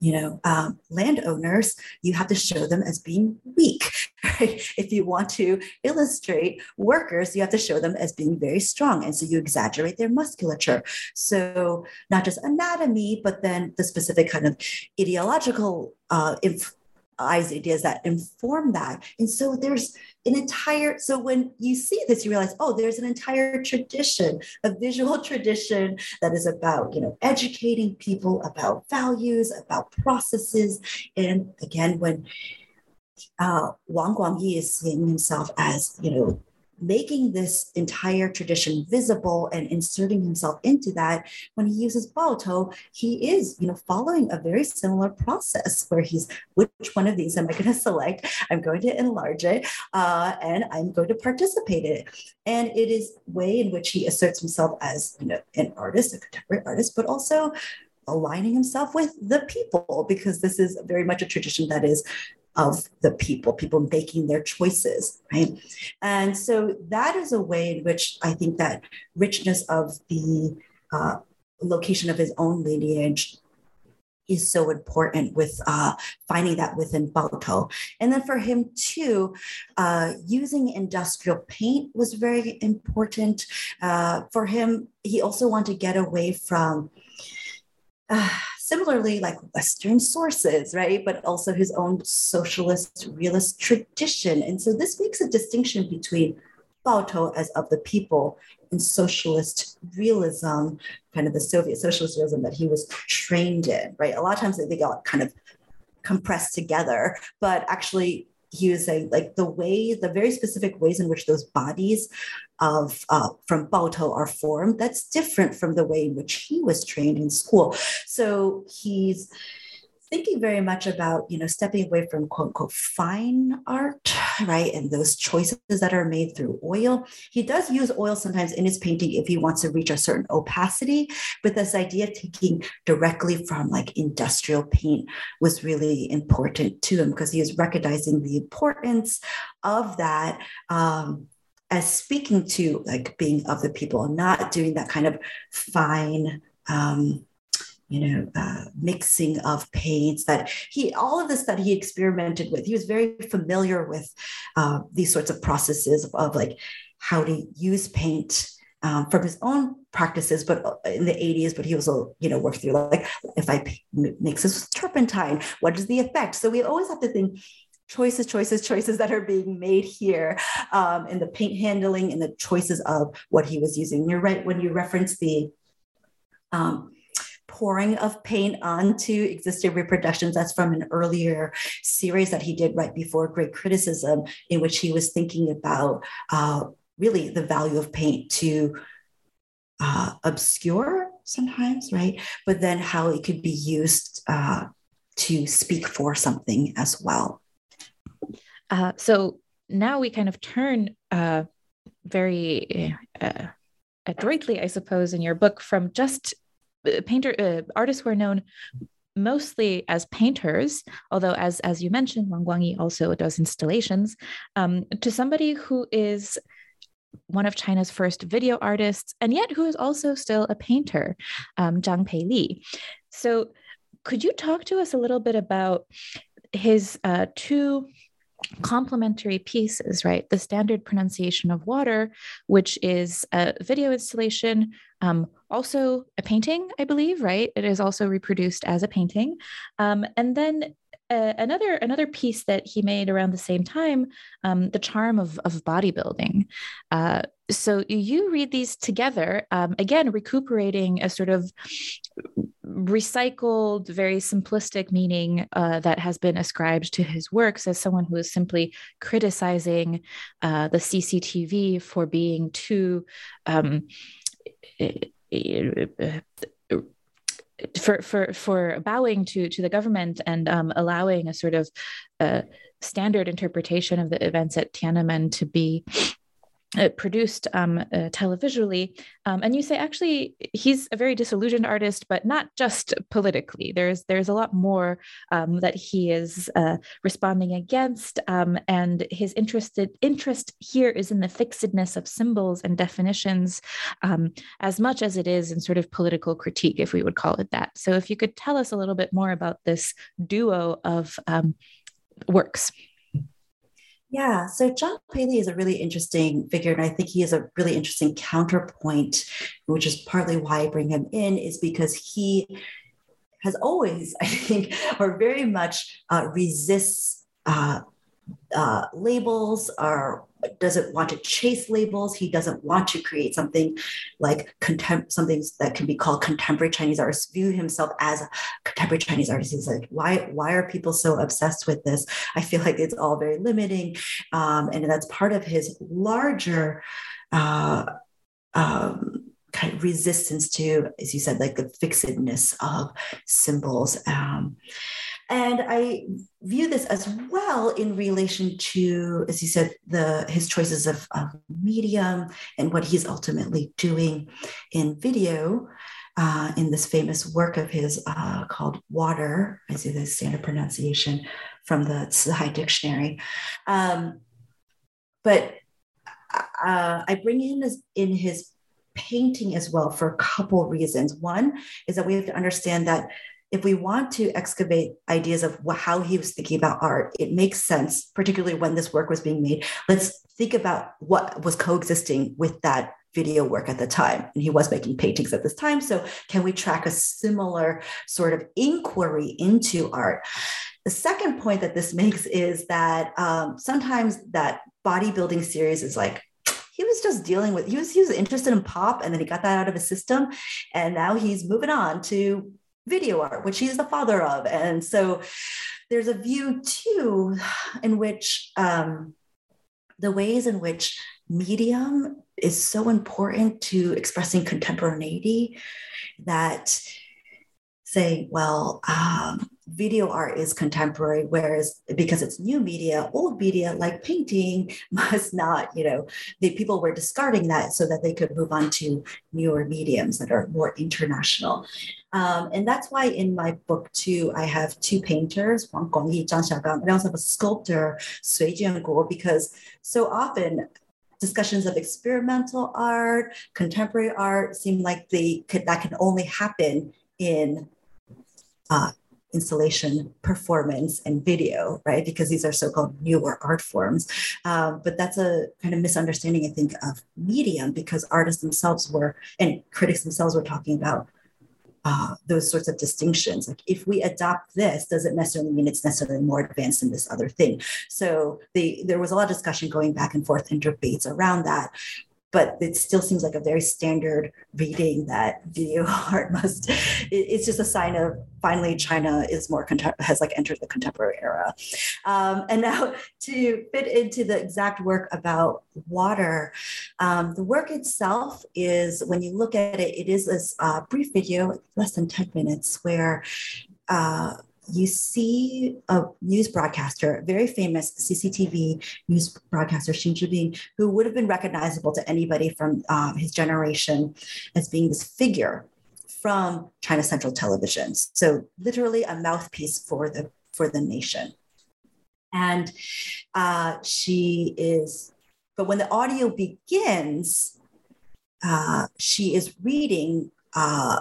you know, um, landowners, you have to show them as being weak, right? If you want to illustrate workers, you have to show them as being very strong. And so you exaggerate their musculature. So not just anatomy, but then the specific kind of ideological uh, inf- ideas that inform that. And so there's an entire, so when you see this, you realize, oh, there's an entire tradition, a visual tradition that is about, you know, educating people about values, about processes. And again, when uh, Wang Guangyi is seeing himself as, you know, making this entire tradition visible and inserting himself into that, when he uses Baotou, he is, you know, following a very similar process where he's, which one of these am I going to select? I'm going to enlarge it, uh, and I'm going to participate in it. And it is way in which he asserts himself as, you know, an artist, a contemporary artist, but also aligning himself with the people, because this is very much a tradition that is of the people, people making their choices, right? And so that is a way in which I think that richness of the uh, location of his own lineage is so important with uh, finding that within Baotou. And then for him too, uh, using industrial paint was very important uh, for him. He also wanted to get away from, uh, similarly, like Western sources, right? But also his own socialist, realist tradition. And so this makes a distinction between Baotou as of the people and socialist realism, kind of the Soviet socialist realism that he was trained in, right? A lot of times they got kind of compressed together, but actually he was saying like the way, the very specific ways in which those bodies of uh, from Baotou are formed, that's different from the way in which he was trained in school. So he's thinking very much about, you know, stepping away from quote unquote fine art, right? And those choices that are made through oil. He does use oil sometimes in his painting if he wants to reach a certain opacity, but this idea of taking directly from like industrial paint was really important to him because he was recognizing the importance of that um, as speaking to like being of the people, not doing that kind of fine um, you know, uh, mixing of paints that he, all of this that he experimented with. He was very familiar with uh, these sorts of processes of, of like how to use paint um, from his own practices, but in the eighties, but he also, you know, worked through like, if I mix this with turpentine, what is the effect? So we always have to think choices, choices, choices that are being made here um, in the paint handling and the choices of what he was using. You're right, when you reference the um, pouring of paint onto existing reproductions, that's from an earlier series that he did right before Great Criticism, in which he was thinking about uh, really the value of paint to uh, obscure sometimes, right? But then how it could be used uh, to speak for something as well. Uh, so now we kind of turn uh, very uh, adroitly, I suppose, in your book from just painter uh, artists who are known mostly as painters, although as as you mentioned, Wang Guangyi also does installations, um, to somebody who is one of China's first video artists, and yet who is also still a painter, um, Zhang Peili. So could you talk to us a little bit about his uh, two complementary pieces, right? The Standard Pronunciation of Water, which is a video installation, um, also a painting, I believe, right? It is also reproduced as a painting. Um, and then uh, another another piece that he made around the same time, um, The Charm of, of Bodybuilding. Uh, so you read these together, um, again, recuperating a sort of recycled, very simplistic meaning uh, that has been ascribed to his works as someone who is simply criticizing uh, the C C T V for being too, um, for for for bowing to to the government and um, allowing a sort of uh, standard interpretation of the events at Tiananmen to be Uh, produced um, uh, televisually. Um, and you say, actually, he's a very disillusioned artist, but not just politically. There's there's a lot more um, that he is uh, responding against. Um, and his interested interest here is in the fixedness of symbols and definitions um, as much as it is in sort of political critique, if we would call it that. So if you could tell us a little bit more about this duo of um, works. Yeah, so Zhang Peili is a really interesting figure, and I think he is a really interesting counterpoint, which is partly why I bring him in, is because he has always, I think, or very much uh, resists uh, uh, labels or doesn't want to chase labels. He doesn't want to create something like contem- something that can be called contemporary Chinese artists, view himself as a contemporary Chinese artist. He's like, why, why are people so obsessed with this? I feel like it's all very limiting. Um, and that's part of his larger uh, um, kind of resistance to, as you said, like the fixedness of symbols. Um, And I view this as well in relation to, as you said, the his choices of, of medium and what he's ultimately doing in video, uh, in this famous work of his uh, called Water, I see the standard pronunciation from the Cihai Dictionary. Um, but uh, I bring in his, in his painting as well for a couple reasons. One is that we have to understand that if we want to excavate ideas of how he was thinking about art, it makes sense, particularly when this work was being made. Let's think about what was coexisting with that video work at the time. And he was making paintings at this time. So can we track a similar sort of inquiry into art? The second point that this makes is that um, sometimes that bodybuilding series is like, he was just dealing with, he was, he was interested in pop, and then he got that out of his system. And now he's moving on to video art, which he's the father of. And so there's a view too in which um, the ways in which medium is so important to expressing contemporaneity, that saying, well, um, video art is contemporary, whereas because it's new media, old media like painting must not, you know, the people were discarding that so that they could move on to newer mediums that are more international. Um, and that's why in my book too, I have two painters, Wang Guangyi, Zhang Xiaogang, and I also have a sculptor, Sui Jianguo, because so often discussions of experimental art, contemporary art seem like they could, that can only happen in uh, installation, performance, and video, right? Because these are so-called newer art forms. Uh, but that's a kind of misunderstanding, I think, of medium, because artists themselves were, and critics themselves were talking about uh, those sorts of distinctions. Like, if we adopt this, doesn't necessarily mean it's necessarily more advanced than this other thing. So they, there was a lot of discussion going back and forth and debates around that. But it still seems like a very standard reading that video art must, it's just a sign of finally China is more, has like entered the contemporary era. Um, and now to fit into the exact work about water, um, the work itself is, when you look at it, it is this uh, brief video, less than ten minutes, where uh, you see a news broadcaster, a very famous C C T V news broadcaster, Xing Zhibing, who would have been recognizable to anybody from um, his generation as being this figure from China Central Television. So literally a mouthpiece for the, for the nation. And uh, she is, but when the audio begins, uh, she is reading uh,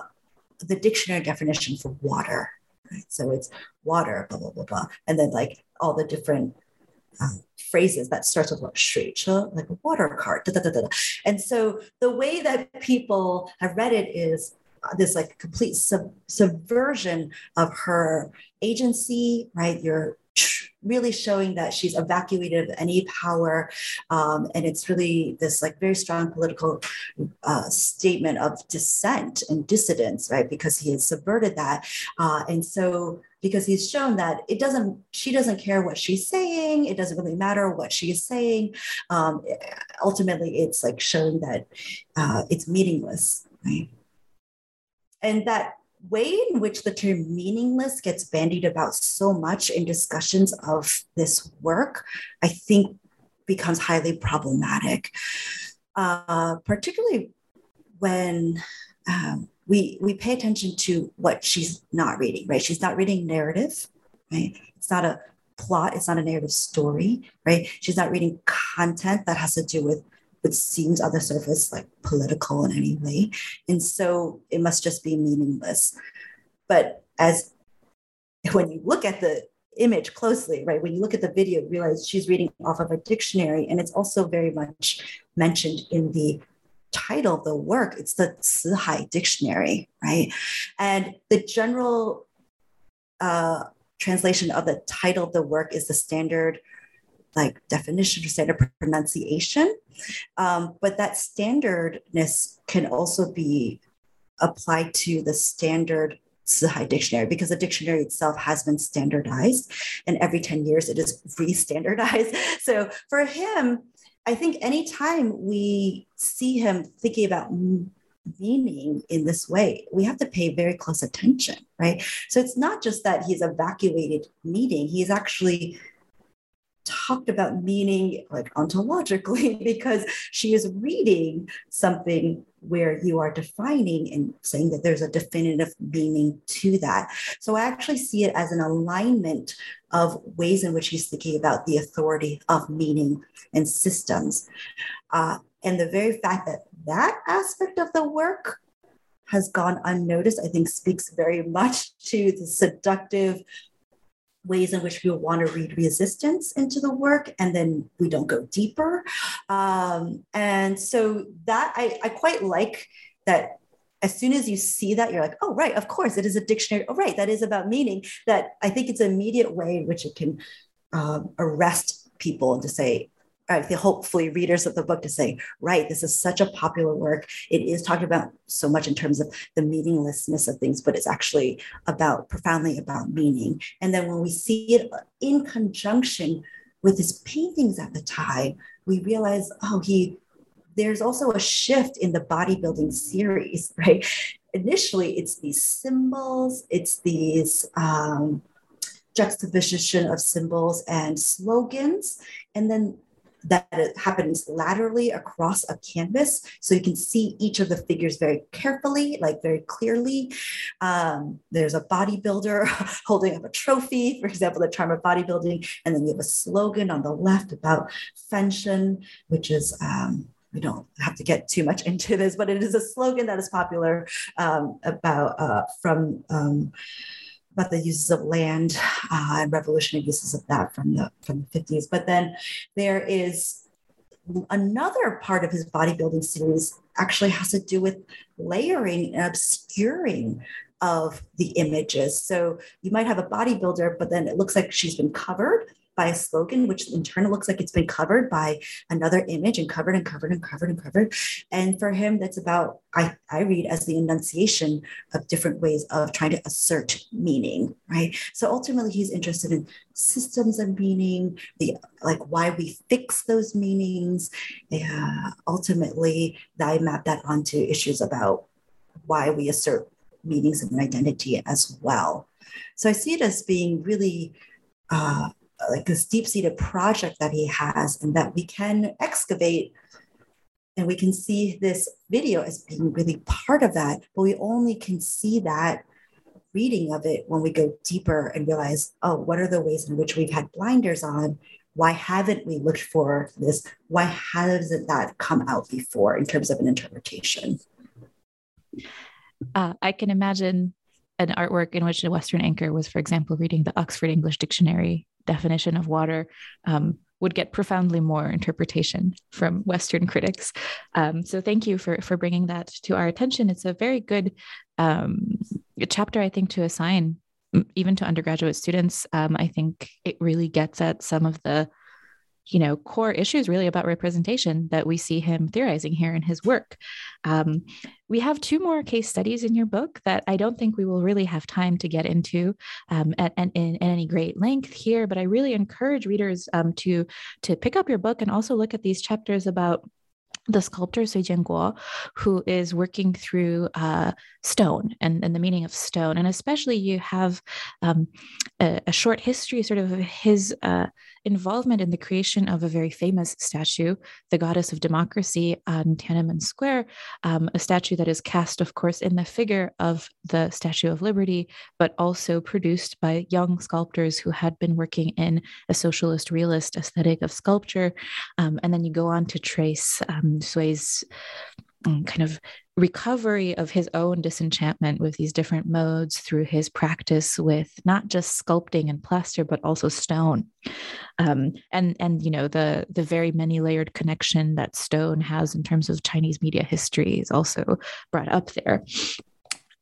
the dictionary definition for water. Right. So it's water, blah, blah, blah, blah. And then like all the different um, phrases that starts with like, shui che, like a water cart, da, da, da, da. And so the way that people have read it is this like complete sub- subversion of her agency, right? You're really showing that she's evacuated of any power. Um, and it's really this like very strong political uh, statement of dissent and dissidence, right? Because he has subverted that. Uh, and so because he's shown that it doesn't, she doesn't care what she's saying. It doesn't really matter what she is saying. Um, ultimately, it's like showing that uh, it's meaningless, right? And that way in which the term meaningless gets bandied about so much in discussions of this work, I think becomes highly problematic, uh, particularly when um, we we pay attention to what she's not reading, right? She's not reading narrative, right? It's not a plot, it's not a narrative story, right? She's not reading content that has to do with which seems on the surface like political in any way. And so it must just be meaningless. But as when you look at the image closely, right, when you look at the video, you realize she's reading off of a dictionary, and it's also very much mentioned in the title of the work. It's the Cihai Dictionary, right? And the general uh, translation of the title of the work is the standard like definition or standard pronunciation. Um, but that standardness can also be applied to the standard Cihai Dictionary, because the dictionary itself has been standardized, and every ten years it is re-standardized. So for him, I think anytime we see him thinking about meaning in this way, we have to pay very close attention, right? So it's not just that he's evacuated meaning, he's actually talked about meaning like ontologically, because she is reading something where you are defining and saying that there's a definitive meaning to that. So I actually see it as an alignment of ways in which he's thinking about the authority of meaning and systems. Uh, and the very fact that that aspect of the work has gone unnoticed, I think speaks very much to the seductive ways in which we want to read resistance into the work, and then we don't go deeper. Um, and so that, I, I quite like that as soon as you see that, you're like, oh, right, of course, it is a dictionary. Oh, right, that is about meaning. That I think it's an immediate way in which it can um, arrest people and to say, all right, the hopefully readers of the book to say, right, this is such a popular work. It is talking about so much in terms of the meaninglessness of things, but it's actually about profoundly about meaning. And then when we see it in conjunction with his paintings at the time, we realize, oh, he, there's also a shift in the bodybuilding series, right? Initially, it's these symbols, it's these, um, juxtaposition of symbols and slogans, and then that it happens laterally across a canvas. So you can see each of the figures very carefully, like very clearly. Um, there's a bodybuilder holding up a trophy, for example, the charm of bodybuilding. And then you have a slogan on the left about fashion, which is, um, we don't have to get too much into this, but it is a slogan that is popular um, about uh, from um, about the uses of land uh, and revolutionary uses of that from the from the fifties. But then there is another part of his bodybuilding series actually has to do with layering and obscuring of the images. So you might have a bodybuilder, but then it looks like she's been covered by a slogan, which in turn looks like it's been covered by another image and covered and covered and covered and covered. And for him, that's about, I, I read as the enunciation of different ways of trying to assert meaning, right? So ultimately he's interested in systems of meaning, the like why we fix those meanings. Yeah, ultimately I map that onto issues about why we assert meanings of an identity as well. So I see it as being really, uh, like this deep-seated project that he has and that we can excavate, and we can see this video as being really part of that, but we only can see that reading of it when we go deeper and realize, oh, what are the ways in which we've had blinders on? Why haven't we looked for this? Why hasn't that come out before in terms of an interpretation? Uh, I can imagine an artwork in which a Western anchor was, for example, reading the Oxford English Dictionary definition of water um, would get profoundly more interpretation from Western critics. Um, so thank you for, for bringing that to our attention. It's a very good um, chapter, I think, to assign even to undergraduate students. Um, I think it really gets at some of the, you know, core issues really about representation that we see him theorizing here in his work. Um, we have two more case studies in your book that I don't think we will really have time to get into um, at, at, in, at any great length here, but I really encourage readers um, to, to pick up your book and also look at these chapters about the sculptor Sui Jianguo, who is working through uh, stone and, and the meaning of stone. And especially you have um, a, a short history sort of his uh, involvement in the creation of a very famous statue, the Goddess of Democracy on Tiananmen Square, um, a statue that is cast, of course, in the figure of the Statue of Liberty, but also produced by young sculptors who had been working in a socialist realist aesthetic of sculpture. Um, and then you go on to trace um, Sui's kind of recovery of his own disenchantment with these different modes through his practice with not just sculpting and plaster, but also stone. Um, and, and, you know, the, the very many layered connection that stone has in terms of Chinese media history is also brought up there.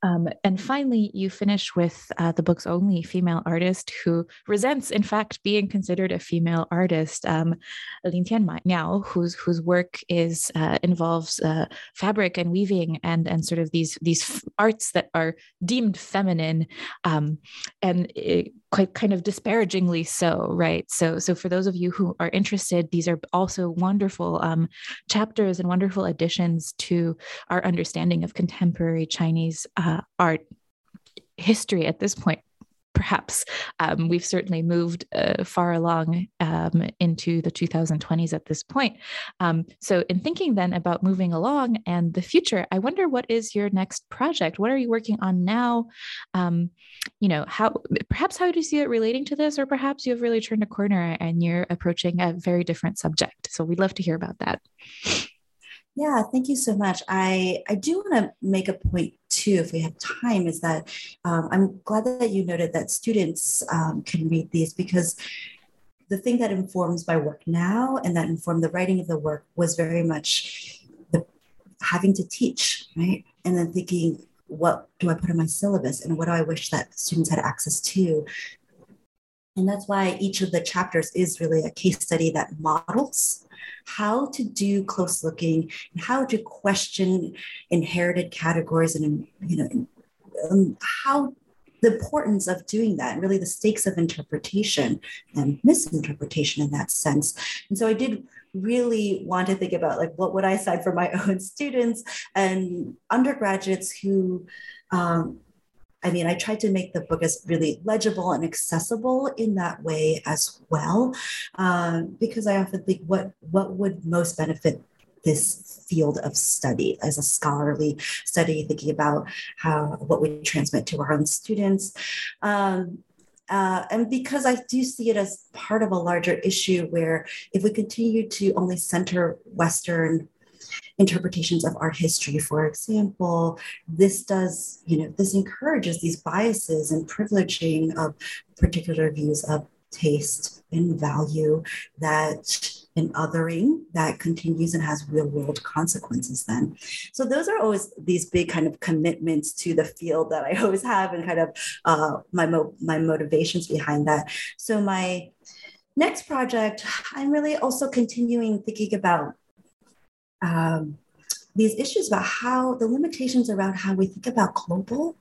Um, and finally, you finish with uh, the book's only female artist who resents, in fact, being considered a female artist, um, Lin Tianmai Miao, whose whose work is uh, involves uh, fabric and weaving and and sort of these these arts that are deemed feminine, um, and it, quite kind of disparagingly so, right? So so for those of you who are interested, these are also wonderful um, chapters and wonderful additions to our understanding of contemporary Chinese uh, Uh, art history at this point, perhaps. Um, we've certainly moved uh, far along um, into the two thousand twenties at this point. Um, so in thinking then about moving along and the future, I wonder, what is your next project? What are you working on now? Um, you know, how perhaps how do you see it relating to this? Or perhaps you've really turned a corner and you're approaching a very different subject. So we'd love to hear about that. Yeah, thank you so much. I, I do want to make a point too, if we have time, is that um, I'm glad that you noted that students um, can read these, because the thing that informs my work now and that informed the writing of the work was very much the having to teach, right? And then thinking, what do I put in my syllabus and what do I wish that students had access to? And that's why each of the chapters is really a case study that models how to do close looking and how to question inherited categories and, you know, um, how the importance of doing that and really the stakes of interpretation and misinterpretation in that sense. And so I did really want to think about, like, what would I cite for my own students and undergraduates who, um, I mean, I tried to make the book as really legible and accessible in that way as well, um, because I often think what, what would most benefit this field of study as a scholarly study, thinking about how what we transmit to our own students. Um, uh, and because I do see it as part of a larger issue where if we continue to only center Western interpretations of art history, for example. This does, you know, this encourages these biases and privileging of particular views of taste and value, that an othering that continues and has real world consequences then. So those are always these big kind of commitments to the field that I always have, and kind of uh, my, mo- my motivations behind that. So my next project, I'm really also continuing thinking about um, these issues about how the limitations around how we think about global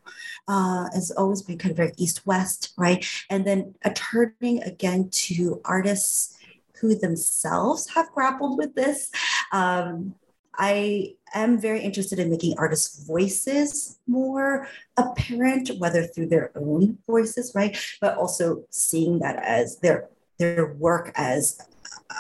uh, has always been kind of very East-West, right? And then a turning again to artists who themselves have grappled with this. Um, I am very interested in making artists' voices more apparent, whether through their own voices, right? But also seeing that as their, their work as uh,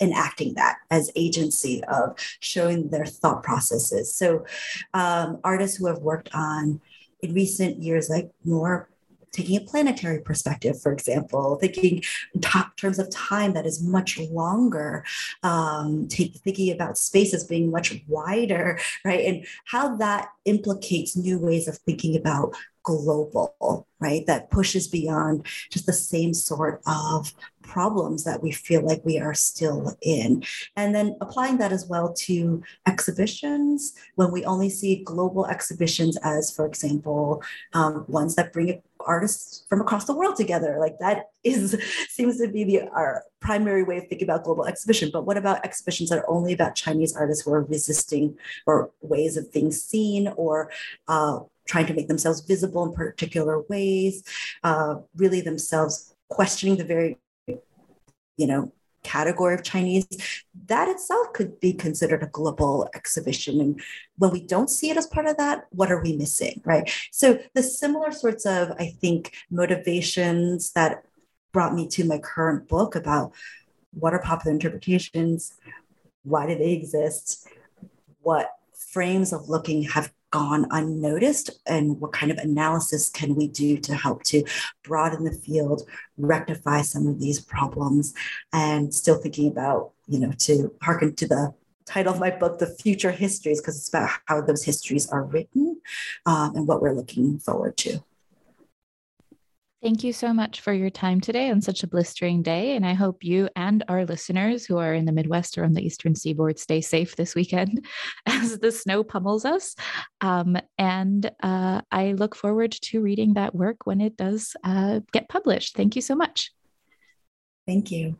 enacting that as agency of showing their thought processes. So um, artists who have worked on in recent years, like more taking a planetary perspective, for example, thinking in top terms of time that is much longer, um, take, thinking about space as being much wider, right? And how that implicates new ways of thinking about global, right? That pushes beyond just the same sort of problems that we feel like we are still in. And then applying that as well to exhibitions, when we only see global exhibitions as, for example, um, ones that bring artists from across the world together. Like that is seems to be the our primary way of thinking about global exhibition. But what about exhibitions that are only about Chinese artists who are resisting or ways of being seen, or uh, trying to make themselves visible in particular ways, uh, really themselves questioning the very, you know, category of Chinese? That itself could be considered a global exhibition. And when we don't see it as part of that, what are we missing, right? So the similar sorts of, I think, motivations that brought me to my current book about what are popular interpretations, why do they exist, what frames of looking have gone unnoticed, and what kind of analysis can we do to help to broaden the field, rectify some of these problems, and still thinking about, you know, to hearken to the title of my book, The Future Histories, because it's about how those histories are written um, and what we're looking forward to. Thank you so much for your time today on such a blistering day. And I hope you and our listeners who are in the Midwest or on the Eastern Seaboard stay safe this weekend as the snow pummels us. Um, and uh, I look forward to reading that work when it does uh, get published. Thank you so much. Thank you.